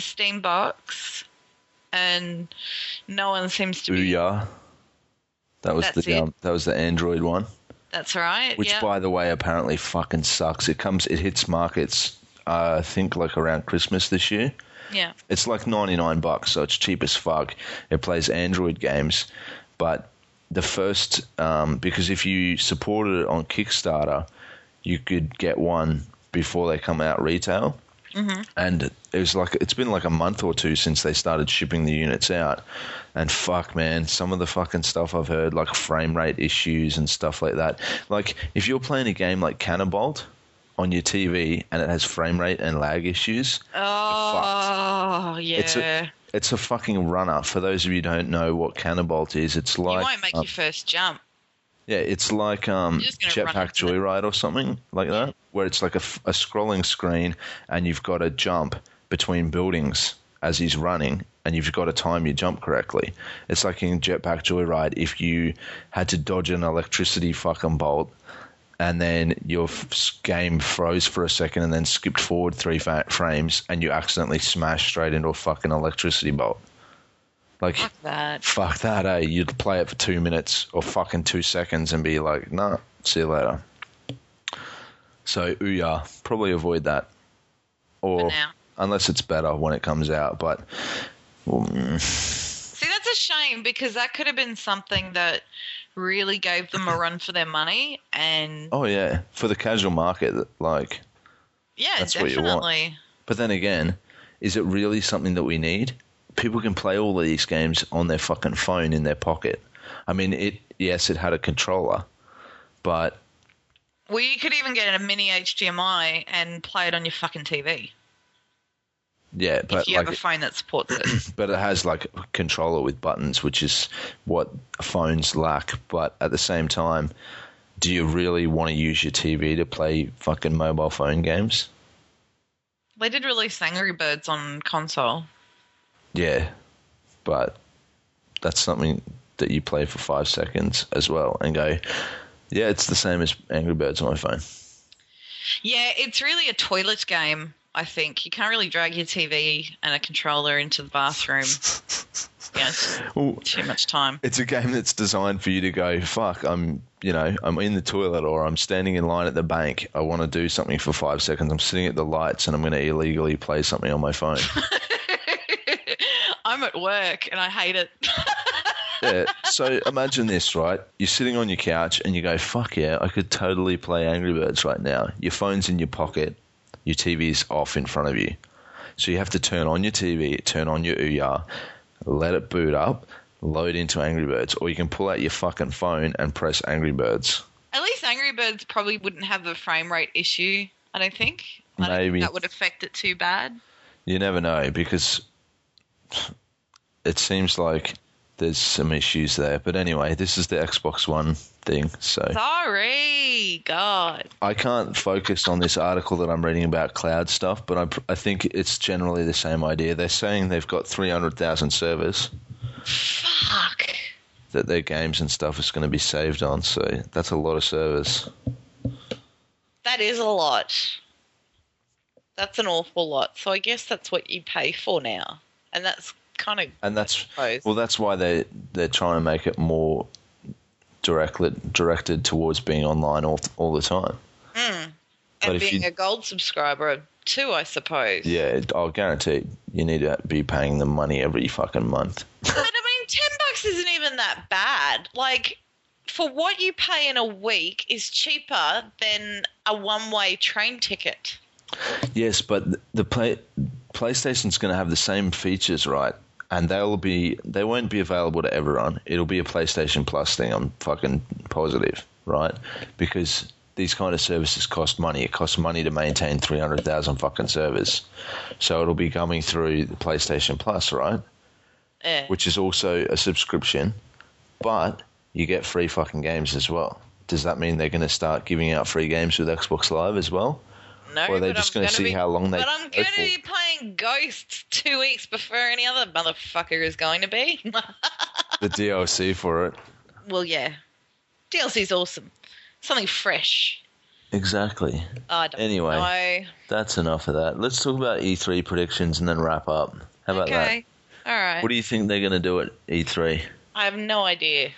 Steam box. And no one seems to be. Ouya. That was the Android one. That's right. Which, by the way, apparently fucking sucks. It hits markets. I think like around Christmas this year. Yeah. It's like $99, so it's cheap as fuck. It plays Android games, but the first because if you supported it on Kickstarter, you could get one before they come out retail. Mm-hmm. And it's been like a month or two since they started shipping the units out, and fuck, man, some of the fucking stuff I've heard, like frame rate issues and stuff like that. Like if you're playing a game like Canabalt on your TV and it has frame rate and lag issues, yeah, it's a fucking runner. For those of you who don't know what Canabalt is, it's like you won't make your first jump. Yeah, it's like Jetpack Joyride or something like that, where it's like a scrolling screen and you've got to jump between buildings as he's running and you've got to time your jump correctly. It's like in Jetpack Joyride if you had to dodge an electricity fucking bolt and then your game froze for a second and then skipped forward 3 frames and you accidentally smashed straight into a fucking electricity bolt. Like, fuck that, eh? You'd play it for 2 minutes or fucking 2 seconds and be like, nah, see you later. So, Ouya, probably avoid that. Or, unless it's better when it comes out, but... See, that's a shame, because that could have been something that really gave them a run for their money, and... Oh, yeah, for the casual market, like... Yeah, that's definitely. What you want. But then again, is it really something that we need? People can play all of these games on their fucking phone in their pocket. I mean, it had a controller, but... Well, you could even get a mini HDMI and play it on your fucking TV. Yeah, but... If you have a phone that supports it. But it has, like, a controller with buttons, which is what phones lack. But at the same time, do you really want to use your TV to play fucking mobile phone games? They did release Angry Birds on console. Yeah, but that's something that you play for 5 seconds as well and go, yeah, it's the same as Angry Birds on my phone. Yeah, it's really a toilet game, I think. You can't really drag your TV and a controller into the bathroom. Yeah, it's too much time. It's a game that's designed for you to go, fuck, I'm in the toilet, or I'm standing in line at the bank. I want to do something for 5 seconds. I'm sitting at the lights and I'm going to illegally play something on my phone. I'm at work and I hate it. Yeah. So imagine this, right? You're sitting on your couch and you go, fuck yeah, I could totally play Angry Birds right now. Your phone's in your pocket. Your TV's off in front of you. So you have to turn on your TV, turn on your Ouya, let it boot up, load into Angry Birds, or you can pull out your fucking phone and press Angry Birds. At least Angry Birds probably wouldn't have the frame rate issue, I don't think. Maybe. I don't think that would affect it too bad. You never know, because it seems like there's some issues there. But anyway, this is the Xbox One thing. So sorry, God. I can't focus on this article that I'm reading about cloud stuff, but I think it's generally the same idea. They're saying they've got 300,000 servers. Fuck. That their games and stuff is going to be saved on, so that's a lot of servers. That is a lot. That's an awful lot. So I guess that's what you pay for now, and that's kind of. And that's well, that's why they're trying to make it more directed towards being online all the time. Mm. And being a gold subscriber too, I suppose. Yeah, I'll guarantee you need to be paying them money every fucking month. $10 isn't even that bad. Like, for what you pay in a week is cheaper than a one-way train ticket. Yes, but the PlayStation's going to have the same features, right? And they won't be available to everyone. It'll be a PlayStation Plus thing, I'm fucking positive, right? Because these kind of services cost money. It costs money to maintain 300,000 fucking servers. So it'll be coming through the PlayStation Plus, right? Yeah. Which is also a subscription, but you get free fucking games as well. Does that mean they're going to start giving out free games with Xbox Live as well? No, or are they just going to see how long they... But I'm going to be playing Ghost 2 weeks before any other motherfucker is going to be. The DLC for it. Well, yeah. DLC's awesome. Something fresh. Exactly. Anyway, that's enough of that. Let's talk about E3 predictions and then wrap up. How about that? Okay. All right. What do you think they're going to do at E3? I have no idea.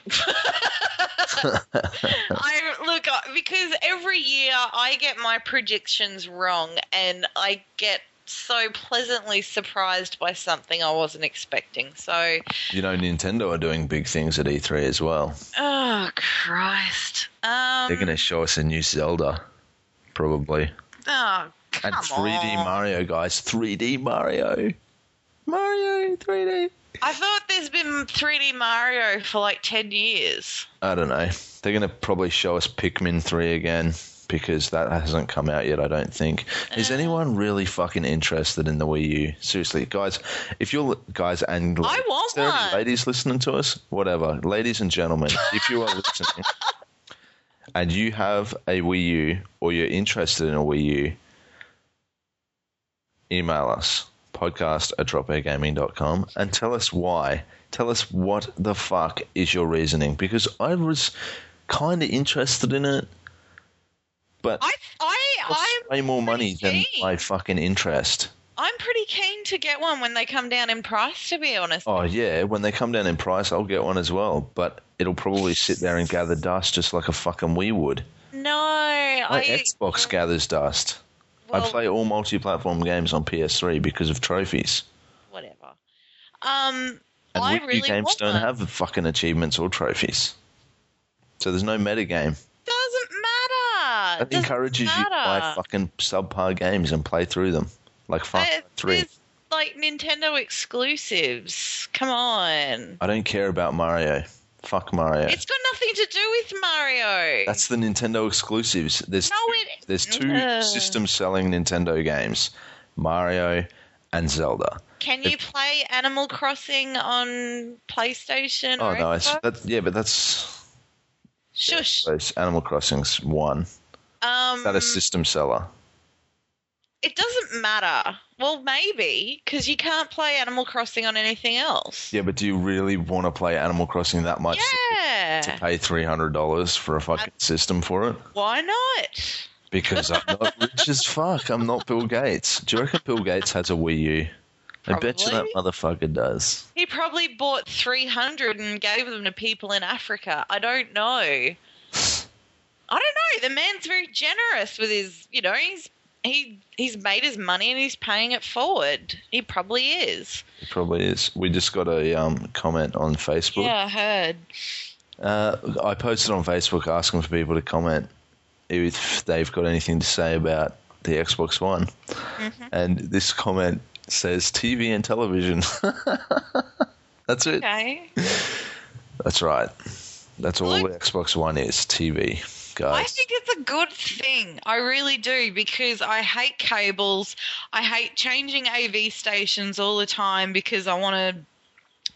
Look, because every year I get my predictions wrong and I get so pleasantly surprised by something I wasn't expecting. So, you know, Nintendo are doing big things at E3 as well. Oh, Christ. They're going to show us a new Zelda, probably. Oh, come on. And 3D Mario, guys. 3D Mario. Mario 3D. I thought there's been 3D Mario for like 10 years. I don't know. They're going to probably show us Pikmin 3 again because that hasn't come out yet, I don't think. Is anyone really fucking interested in the Wii U? Seriously, guys, if you're guys and I want one. Is there any ladies listening to us? Whatever. Ladies and gentlemen, if you are listening and you have a Wii U or you're interested in a Wii U, email us. podcast@dropbeargaming.com and tell us why. Tell us what the fuck is your reasoning, because I was kind of interested in it, but I way more money keen. Than my fucking interest. I'm pretty keen to get one when they come down in price, to be honest. Oh yeah, when they come down in price I'll get one as well, but it'll probably sit there and gather dust just like a fucking Wii would. No. My Xbox gathers dust. Well, I play all multi-platform games on PS3 because of trophies. Whatever. And I really games don't them. Have fucking achievements or trophies. So there's no metagame. Doesn't matter. That encourages you to buy fucking subpar games and play through them. Like Far Cry 3. There's like Nintendo exclusives. Come on. I don't care about Mario. Fuck Mario. It's got nothing to do with Mario. That's the Nintendo exclusives. There's two system-selling Nintendo games, Mario and Zelda. Can you play Animal Crossing on PlayStation? Oh, no. But that's... Shush. Yeah, Animal Crossing's one. Is that a system seller? It doesn't matter. Well, maybe, because you can't play Animal Crossing on anything else. Yeah, but do you really want to play Animal Crossing that much to pay $300 for a fucking system for it? Why not? Because I'm not rich as fuck. I'm not Bill Gates. Do you reckon Bill Gates has a Wii U? Probably. I bet you that motherfucker does. He probably bought 300 and gave them to people in Africa. I don't know. The man's very generous with his, you know, He's made his money and he's paying it forward. He probably is. We just got a comment on Facebook. Yeah, I heard. I posted on Facebook asking for people to comment if they've got anything to say about the Xbox One. Mm-hmm. And this comment says TV and television. That's it. Okay. That's right. That's all the Xbox One is, TV, guys. I think it's a good thing. I really do, because I hate cables. I hate changing AV stations all the time because I want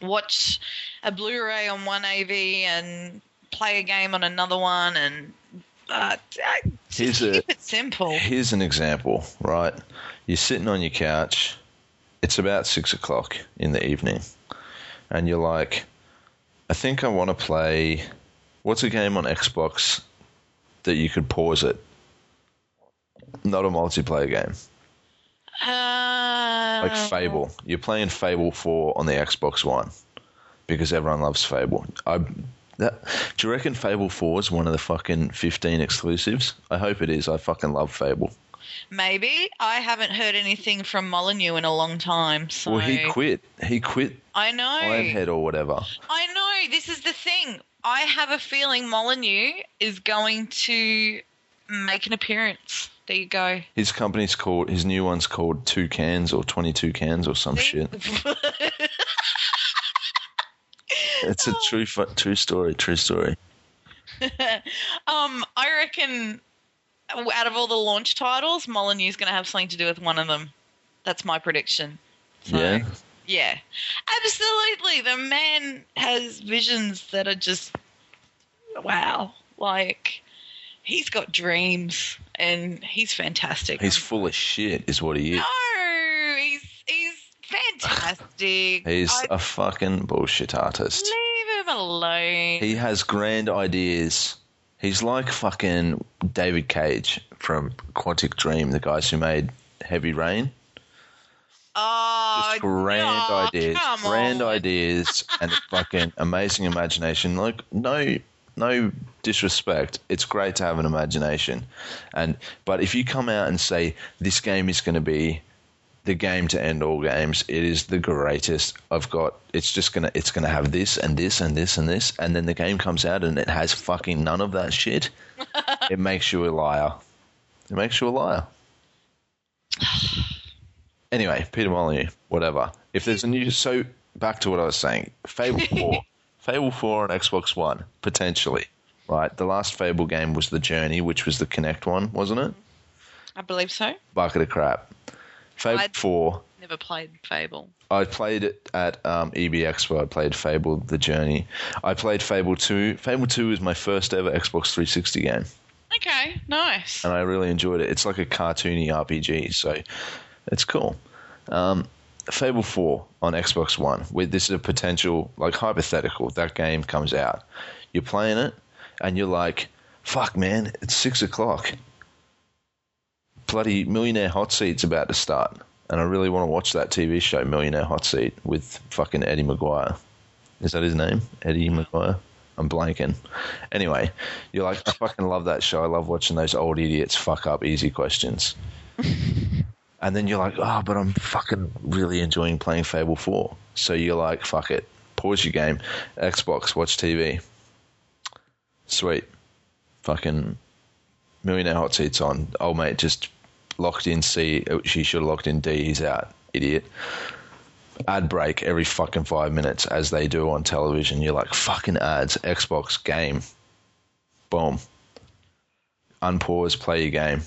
to watch a Blu-ray on one AV and play a game on another one, and keep it simple. Here's an example, right? You're sitting on your couch. It's about 6 o'clock in the evening, and you're like, I think I want to play, what's a game on Xbox that you could pause it? Not a multiplayer game. Like Fable. You're playing Fable 4 on the Xbox One because everyone loves Fable. Do you reckon Fable 4 is one of the fucking 15 exclusives? I hope it is. I fucking love Fable. Maybe. I haven't heard anything from Molyneux in a long time. So. Well, he quit. I know. Ironhead or whatever. I know. This is the thing. I have a feeling Molyneux is going to make an appearance. There you go. His company's called, his new one's called Two Cans or 22 Cans or some shit. It's a true story. I reckon out of all the launch titles, Molyneux's going to have something to do with one of them. That's my prediction. So, yeah. Absolutely. The man has visions that are just, wow. Like, he's got dreams and he's fantastic. He's full of shit is what he is. No, he's fantastic. He's a fucking bullshit artist. Leave him alone. He has grand ideas. He's like fucking David Cage from Quantic Dream, the guys who made Heavy Rain. Oh, just grand ideas and a fucking amazing imagination. Like, no disrespect. It's great to have an imagination. But if you come out and say this game is going to be the game to end all games, it is the greatest I've got. It's gonna have this and this and this and this, and then the game comes out and it has fucking none of that shit. It makes you a liar. Anyway, Peter Molyneux, whatever. If there's a new, so back to what I was saying. Fable 4 on Xbox One, potentially. Right. The last Fable game was The Journey, which was the Kinect one, wasn't it? I believe so. Bucket of crap. Fable 4. Never played Fable. I played it at EB Expo. I played Fable, The Journey. I played Fable 2. Fable 2 is my first ever Xbox 360 game. Okay, nice. And I really enjoyed it. It's like a cartoony RPG, so it's cool. Fable 4 on Xbox One. This is a potential, like hypothetical, that game comes out. You're playing it, and you're like, fuck, man, it's 6 o'clock. Bloody Millionaire Hot Seat's about to start, and I really want to watch that TV show Millionaire Hot Seat with fucking Eddie Maguire. Is that his name? Eddie Maguire? I'm blanking. Anyway, you're like, I fucking love that show. I love watching those old idiots fuck up easy questions. And then you're like, oh, but I'm fucking really enjoying playing Fable 4. So you're like, fuck it. Pause your game. Xbox, watch TV. Sweet. Fucking Millionaire Hot Seat's on. Old mate just locked in C. She should have locked in D. He's out. Idiot. Ad break every fucking 5 minutes as they do on television. You're like, fucking ads. Xbox game. Boom. Unpause. Play your game.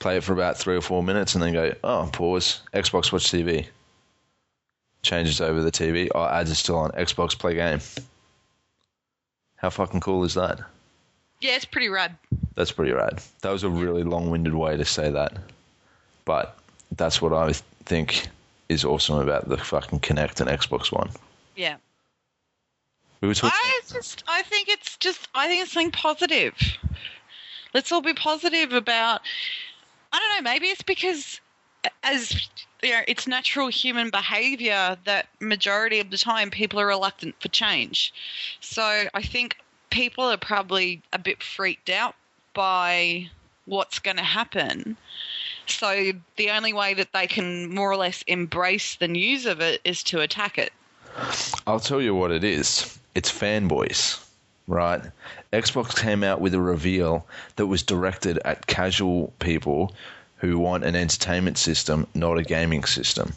Play it for about 3 or 4 minutes and then go, oh, pause. Xbox, watch TV. Changes over the TV. Oh, ads are still on. Xbox, play game. How fucking cool is that? Yeah, it's pretty rad. That's pretty rad. That was a really long-winded way to say that. But that's what I think is awesome about the fucking Kinect and Xbox One. Yeah. We were talking I think it's something positive. Let's all be positive about, I don't know, maybe it's because as you know, it's natural human behavior that majority of the time people are reluctant for change. So I think people are probably a bit freaked out by what's going to happen. So the only way that they can more or less embrace the news of it is to attack it. I'll tell you what it is. It's fanboys, right? Xbox came out with a reveal that was directed at casual people who want an entertainment system, not a gaming system.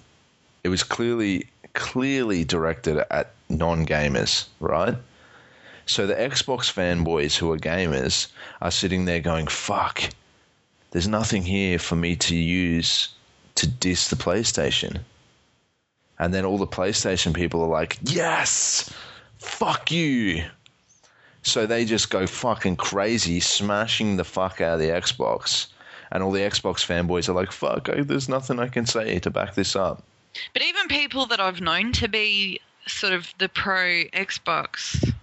It was clearly clearly directed at non-gamers, right? So the Xbox fanboys who are gamers are sitting there going, fuck, there's nothing here for me to use to diss the PlayStation. And then all the PlayStation people are like, yes, fuck you. So they just go fucking crazy, smashing the fuck out of the Xbox. And all the Xbox fanboys are like, fuck, there's nothing I can say to back this up. But even people that I've known to be sort of the pro-Xbox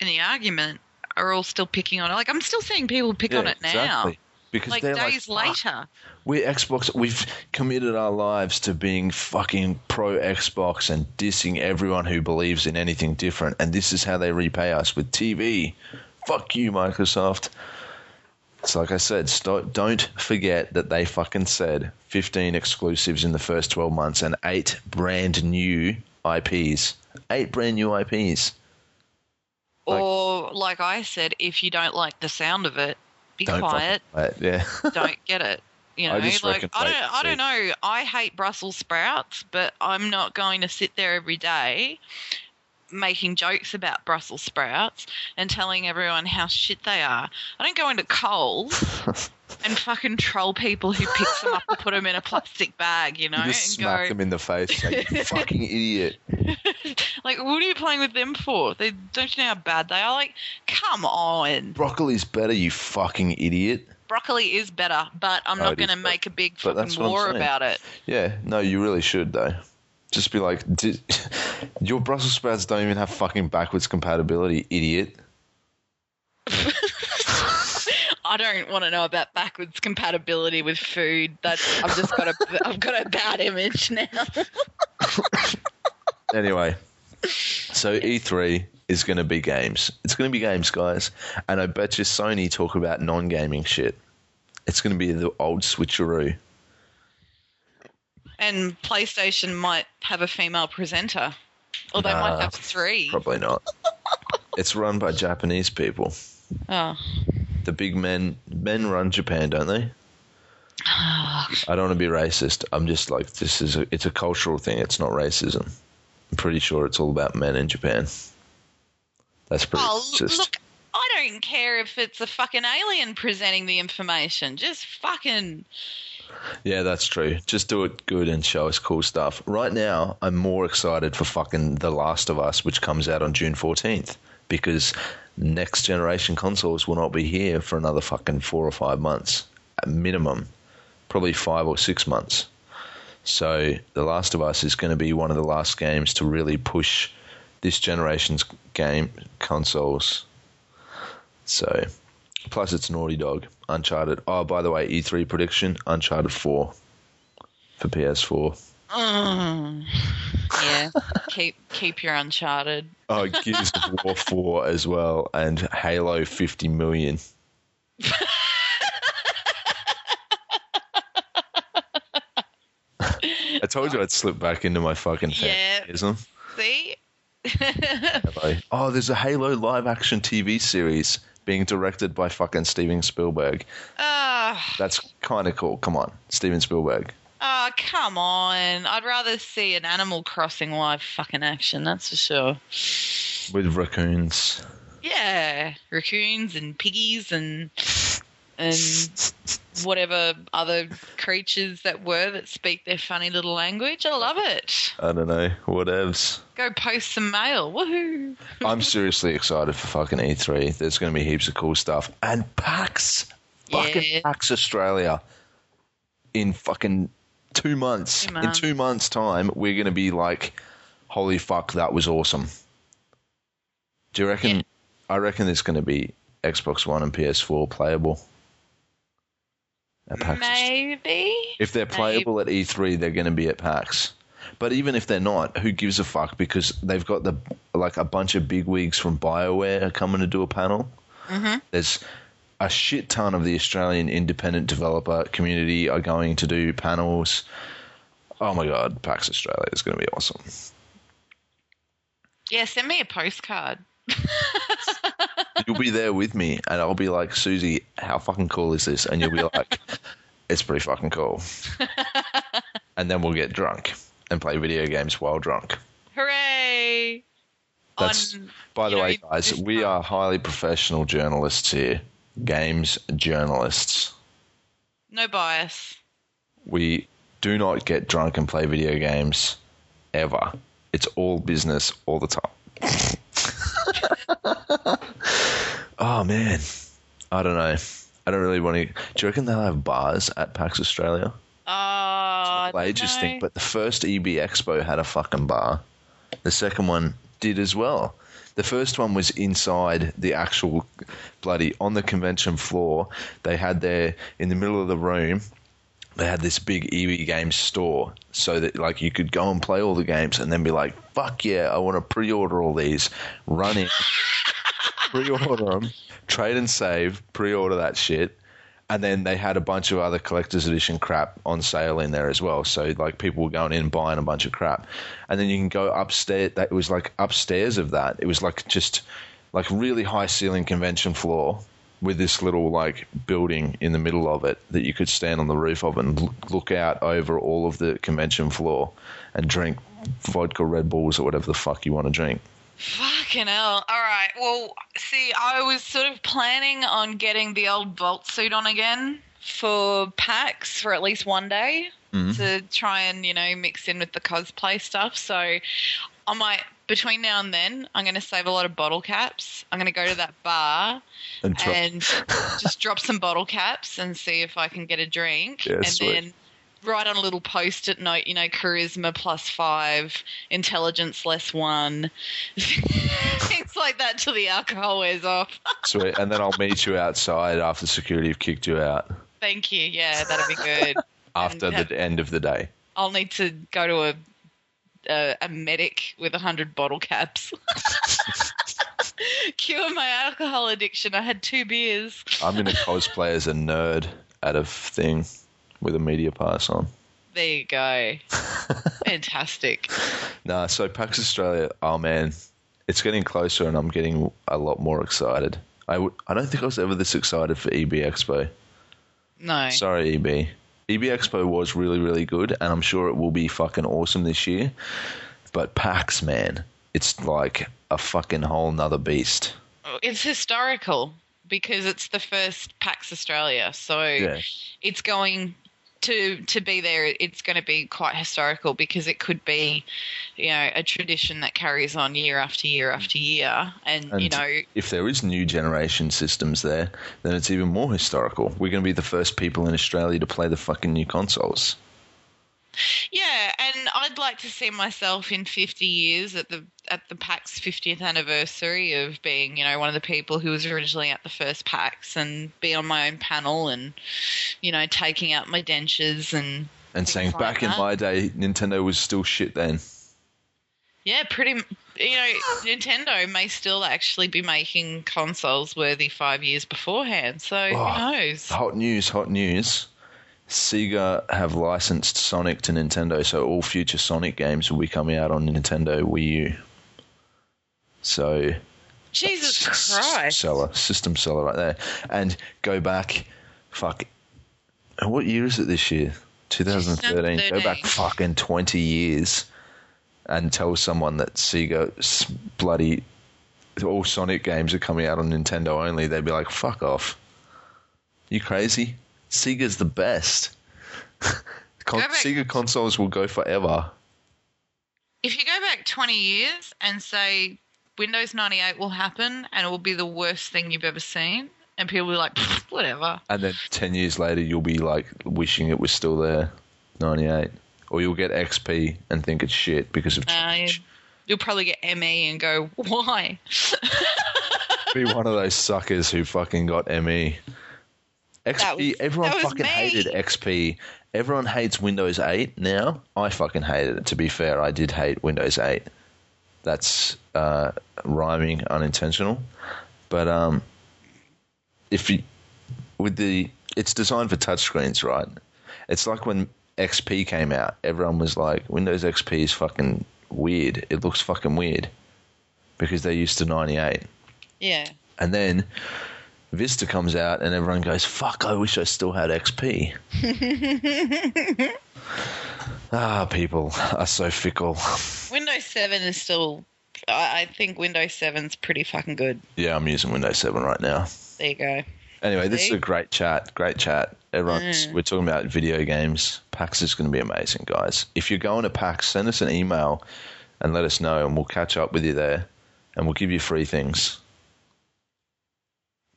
in the argument are all still picking on it. Like, I'm still seeing people pick on it exactly. Now. Because like days like, later. We're Xbox. We've committed our lives to being fucking pro-Xbox and dissing everyone who believes in anything different. And this is how they repay us with TV. Fuck you, Microsoft. It's like I said, don't forget that they fucking said 15 exclusives in the first 12 months and 8 brand new IPs. 8 brand new IPs. Or, like I said, if you don't like the sound of it, Be quiet. Yeah. Don't get it. You know, I don't know. I hate Brussels sprouts, but I'm not going to sit there every day making jokes about Brussels sprouts and telling everyone how shit they are. I don't go into Coles and fucking troll people who pick them up and put them in a plastic bag, you know. You just smack them in the face like, you fucking idiot. Like, what are you playing with them for? Don't you know how bad they are? Like, come on. Broccoli's better, you fucking idiot. Broccoli is better, but I'm not going to make a big fucking war about it. Yeah, no, you really should, though. Just be like, your Brussels sprouts don't even have fucking backwards compatibility, idiot. I don't want to know about backwards compatibility with food. I've got a bad image now. Anyway, so E3 is going to be games. It's going to be games, guys. And I bet you Sony talk about non-gaming shit. It's going to be the old switcheroo. And PlayStation might have a female presenter. Or they might have 3. Probably not. It's run by Japanese people. Oh. The big men. Men run Japan, don't they? I don't want to be racist. I'm just like, it's a cultural thing. It's not racism. I'm pretty sure it's all about men in Japan. That's pretty racist. Look, I don't care if it's a fucking alien presenting the information. Just fucking... Yeah, that's true. Just do it good and show us cool stuff. Right now, I'm more excited for fucking The Last of Us, which comes out on June 14th, because next generation consoles will not be here for another fucking 4 or 5 months at minimum, probably 5 or 6 months. So The Last of Us is going to be one of the last games to really push this generation's game consoles. So... Plus, it's Naughty Dog, Uncharted. Oh, by the way, E3 prediction, Uncharted 4 for PS4. Yeah, keep your Uncharted. Oh, Gears of War 4 as well, and Halo 50 million. I told you I'd slip back into my fucking fanboyism. See? Oh, there's a Halo live-action TV series being directed by fucking Steven Spielberg. That's kind of cool. Come on, Steven Spielberg. Oh, come on. I'd rather see an Animal Crossing live fucking action, that's for sure. With raccoons. Yeah, raccoons and piggies and whatever other creatures that speak their funny little language. I love it. I don't know. Whatevs. Go post some mail. Woohoo. I'm seriously excited for fucking E3. There's going to be heaps of cool stuff. And PAX. Fucking PAX Australia. In fucking 2 months. In 2 months' time, we're going to be like, holy fuck, that was awesome. Do you reckon? Yeah. I reckon there's going to be Xbox One and PS4 playable. At PAX. Maybe. If they're playable at E3, they're going to be at PAX. But even if they're not, who gives a fuck? Because they've got a bunch of bigwigs from BioWare are coming to do a panel. Mm-hmm. There's a shit ton of the Australian independent developer community are going to do panels. Oh my god, PAX Australia is going to be awesome. Yeah, send me a postcard. You'll be there with me, and I'll be like, Susie, how fucking cool is this? And you'll be like, it's pretty fucking cool. And then we'll get drunk. and play video games while drunk. Hooray! By the way, guys, we are highly professional journalists here. Games journalists. No bias. We do not get drunk and play video games ever. It's all business all the time. Oh, man. I don't know. I don't really want to. Do you reckon they'll have bars at PAX Australia? But the first EB Expo had a fucking bar. The second one did as well. The first one was inside the actual bloody, on the convention floor. They had their, in the middle of the room, they had this big EB Games store so that like you could go and play all the games and then be like, fuck yeah, I want to pre-order all these, run in, pre-order them, trade and save, pre-order that shit. And then they had a bunch of other collector's edition crap on sale in there as well. So, like, people were going in and buying a bunch of crap. And then you can go upstairs. It was, like, upstairs of that. It was, like, just, like, really high-ceiling convention floor with this little, like, building in the middle of it that you could stand on the roof of and look out over all of the convention floor and drink vodka Red Bulls or whatever the fuck you want to drink. Fucking hell. All right. Well, see, I was sort of planning on getting the old Volt suit on again for PAX for at least one day to try and, you know, mix in with the cosplay stuff. So I might, between now and then, I'm going to save a lot of bottle caps. I'm going to go to that bar and just drop some bottle caps and see if I can get a drink. Yeah, and sweet. Then write on a little post-it note, you know, charisma +5, intelligence <1, things like that till the alcohol wears off. Sweet. And then I'll meet you outside after security have kicked you out. Thank you. Yeah, that'd be good. After the end of the day. I'll need to go to a medic with 100 bottle caps. Cure my alcohol addiction. I had 2 beers. I'm going to cosplay as a nerd out of thing. With a media pass on. There you go. Fantastic. Nah, so PAX Australia, oh man, it's getting closer and I'm getting a lot more excited. I don't think I was ever this excited for EB Expo. No. Sorry, EB. EB Expo was really, really good and I'm sure it will be fucking awesome this year. But PAX, man, it's like a fucking whole nother beast. It's historical because it's the first PAX Australia. So yeah. It's going to be there, it's going to be quite historical because it could be, you know, a tradition that carries on year after year after year. And you know, if there is new generation systems there, then it's even more historical. We're going to be the first people in Australia to play the fucking new consoles. Yeah, and I'd like to see myself in 50 years at the PAX 50th anniversary of being, you know, one of the people who was originally at the first PAX and be on my own panel and, you know, taking out my dentures and saying like back that. In my day, Nintendo was still shit then. Yeah, pretty, you know, Nintendo may still actually be making consoles worthy 5 years beforehand, so who knows? Hot news. Sega have licensed Sonic to Nintendo, so all future Sonic games will be coming out on Nintendo Wii U. So, Jesus Christ, system seller right there. And go back, fuck. What year is it this year? 2013. Go back fucking 20 years, and tell someone that Sega's bloody all Sonic games are coming out on Nintendo only. They'd be like, fuck off. You crazy? Sega's the best. Sega consoles will go forever. If you go back 20 years and say Windows 98 will happen and it will be the worst thing you've ever seen and people will be like, whatever. And then 10 years later you'll be like wishing it was still there, 98. Or you'll get XP and think it's shit because of change. You'll probably get ME and go, why? Be one of those suckers who fucking got ME. XP. Everyone fucking hated XP. Everyone hates Windows 8 now. I fucking hated it. To be fair, I did hate Windows 8. That's rhyming, unintentional. But it's designed for touchscreens, right? It's like when XP came out. Everyone was like, Windows XP is fucking weird. It looks fucking weird because they're used to 98. Yeah. And then Vista comes out and everyone goes, fuck, I wish I still had XP. People are so fickle. Windows 7 is still... I think Windows 7's pretty fucking good. Yeah, I'm using Windows 7 right now. There you go. Anyway, this is a great chat. Great chat. Everyone's, we're talking about video games. PAX is going to be amazing, guys. If you're going to PAX, send us an email and let us know, and we'll catch up with you there, and we'll give you free things.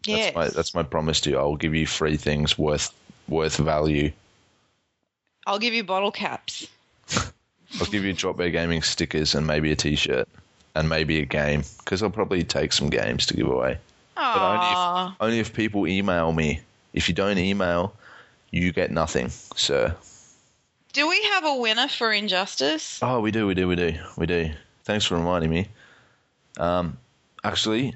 Yes. That's my promise to you. I'll give you free things worth value. I'll give you bottle caps. I'll give you Dropbear Gaming stickers and maybe a T-shirt and maybe a game, because I'll probably take some games to give away. But only if people email me. If you don't email, you get nothing, sir. Do we have a winner for Injustice? Oh, we do. Thanks for reminding me. Actually,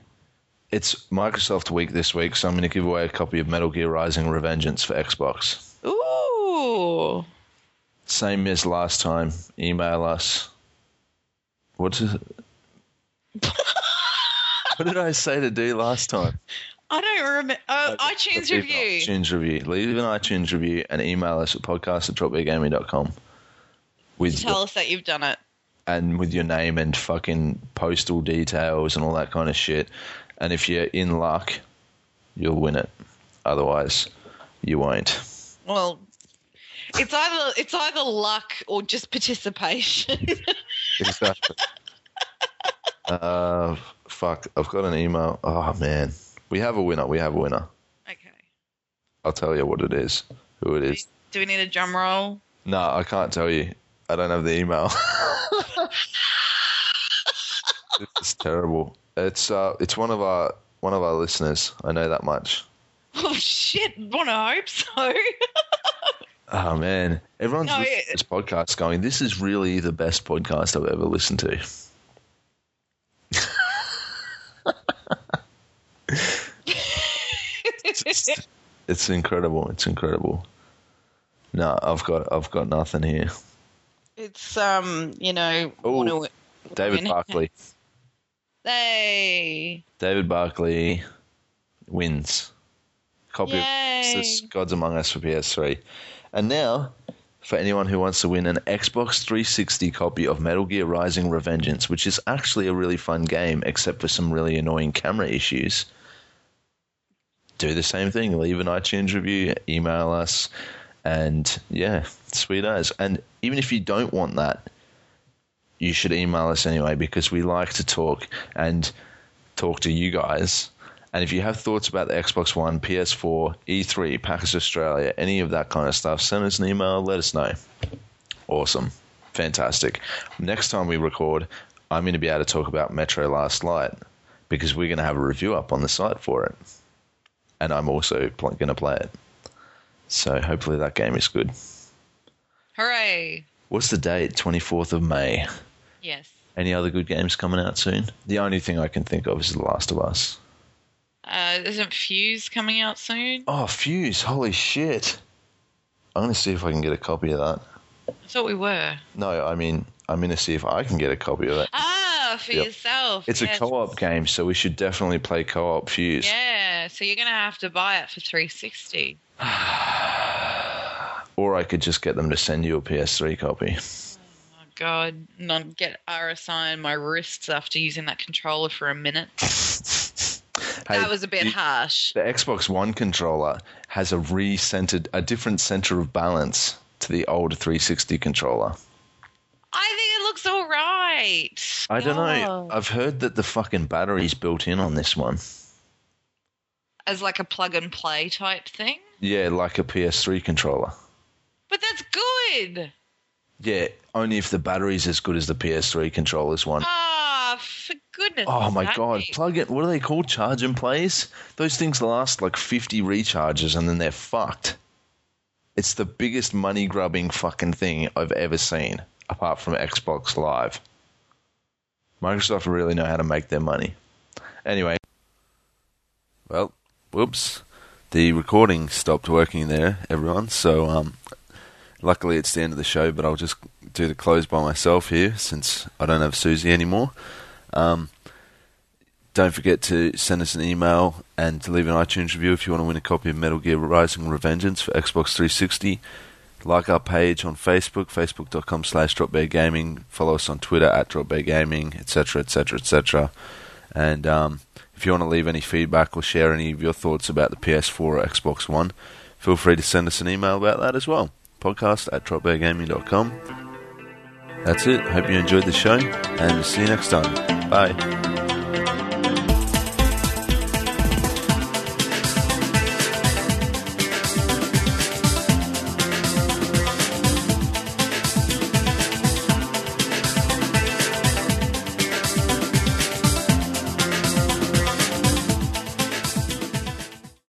it's Microsoft week this week, so I'm going to give away a copy of Metal Gear Rising Revengeance for Xbox. Ooh. Same as last time. Email us. What's it? What did I say to do last time? I don't remember. iTunes review. iTunes review. Leave an iTunes review and email us at podcast@dropbeargaming.com. Tell us that you've done it. And with your name and fucking postal details and all that kind of shit. And if you're in luck, you'll win it. Otherwise, you won't. Well, it's either luck or just participation. Exactly. Fuck, I've got an email. Oh, man. We have a winner. Okay. I'll tell you what it is, who it is. Do we need a drum roll? No, I can't tell you. I don't have the email. This is terrible. It's one of our listeners. I know that much. Oh, shit. Want to hope so. Oh, man. Everyone's listening to this podcast going, this is really the best podcast I've ever listened to. It's incredible. It's incredible. No, I've got nothing here. It's David Barkley. Hey. David Barkley wins. Copy of Gods Among Us for PS3. And now, for anyone who wants to win an Xbox 360 copy of Metal Gear Rising Revengeance, which is actually a really fun game, except for some really annoying camera issues. Do the same thing. Leave an iTunes review, email us, and yeah, sweet as. And even if you don't want that, you should email us anyway, because we like to talk to you guys. And if you have thoughts about the Xbox One, PS4, E3, PAX Australia, any of that kind of stuff, send us an email, let us know. Awesome. Fantastic. Next time we record, I'm going to be able to talk about Metro Last Light, because we're going to have a review up on the site for it. And I'm also going to play it. So hopefully that game is good. Hooray. What's the date? 24th of May. Yes. Any other good games coming out soon? The only thing I can think of is The Last of Us. Isn't Fuse coming out soon? Oh, Fuse. Holy shit. I'm going to see if I can get a copy of that. I thought we were. No, I mean, I'm going to see if I can get a copy of it. Ah, for yourself. It's a co-op game, so we should definitely play co-op Fuse. Yeah, so you're going to have to buy it for 360. Or I could just get them to send you a PS3 copy. Oh, my God. Not get RSI in my wrists after using that controller for a minute. Hey, that was a bit harsh. The Xbox One controller has a different center of balance to the old 360 controller. I think it looks all right. I don't know. I've heard that the fucking battery's built in on this one. As like a plug-and-play type thing? Yeah, like a PS3 controller. But that's good. Yeah, only if the battery's as good as the PS3 controller's one. For goodness. Oh, my God. Plug it. What are they called? Charge and plays? Those things last like 50 recharges and then they're fucked. It's the biggest money-grubbing fucking thing I've ever seen, apart from Xbox Live. Microsoft really know how to make their money. Anyway. Well, whoops. The recording stopped working there, everyone. So, luckily it's the end of the show, but I'll just do the close by myself here since I don't have Susie anymore. Don't forget to send us an email and leave an iTunes review if you want to win a copy of Metal Gear Rising Revengeance for Xbox 360. Like our page on Facebook, facebook.com/dropbeargaming. Follow us on Twitter @dropbeargaming, etc., etc., etc. And if you want to leave any feedback or share any of your thoughts about the PS4 or Xbox One, feel free to send us an email about that as well. podcast@dropbeargaming.com. That's it. Hope you enjoyed the show, and we'll see you next time. Bye.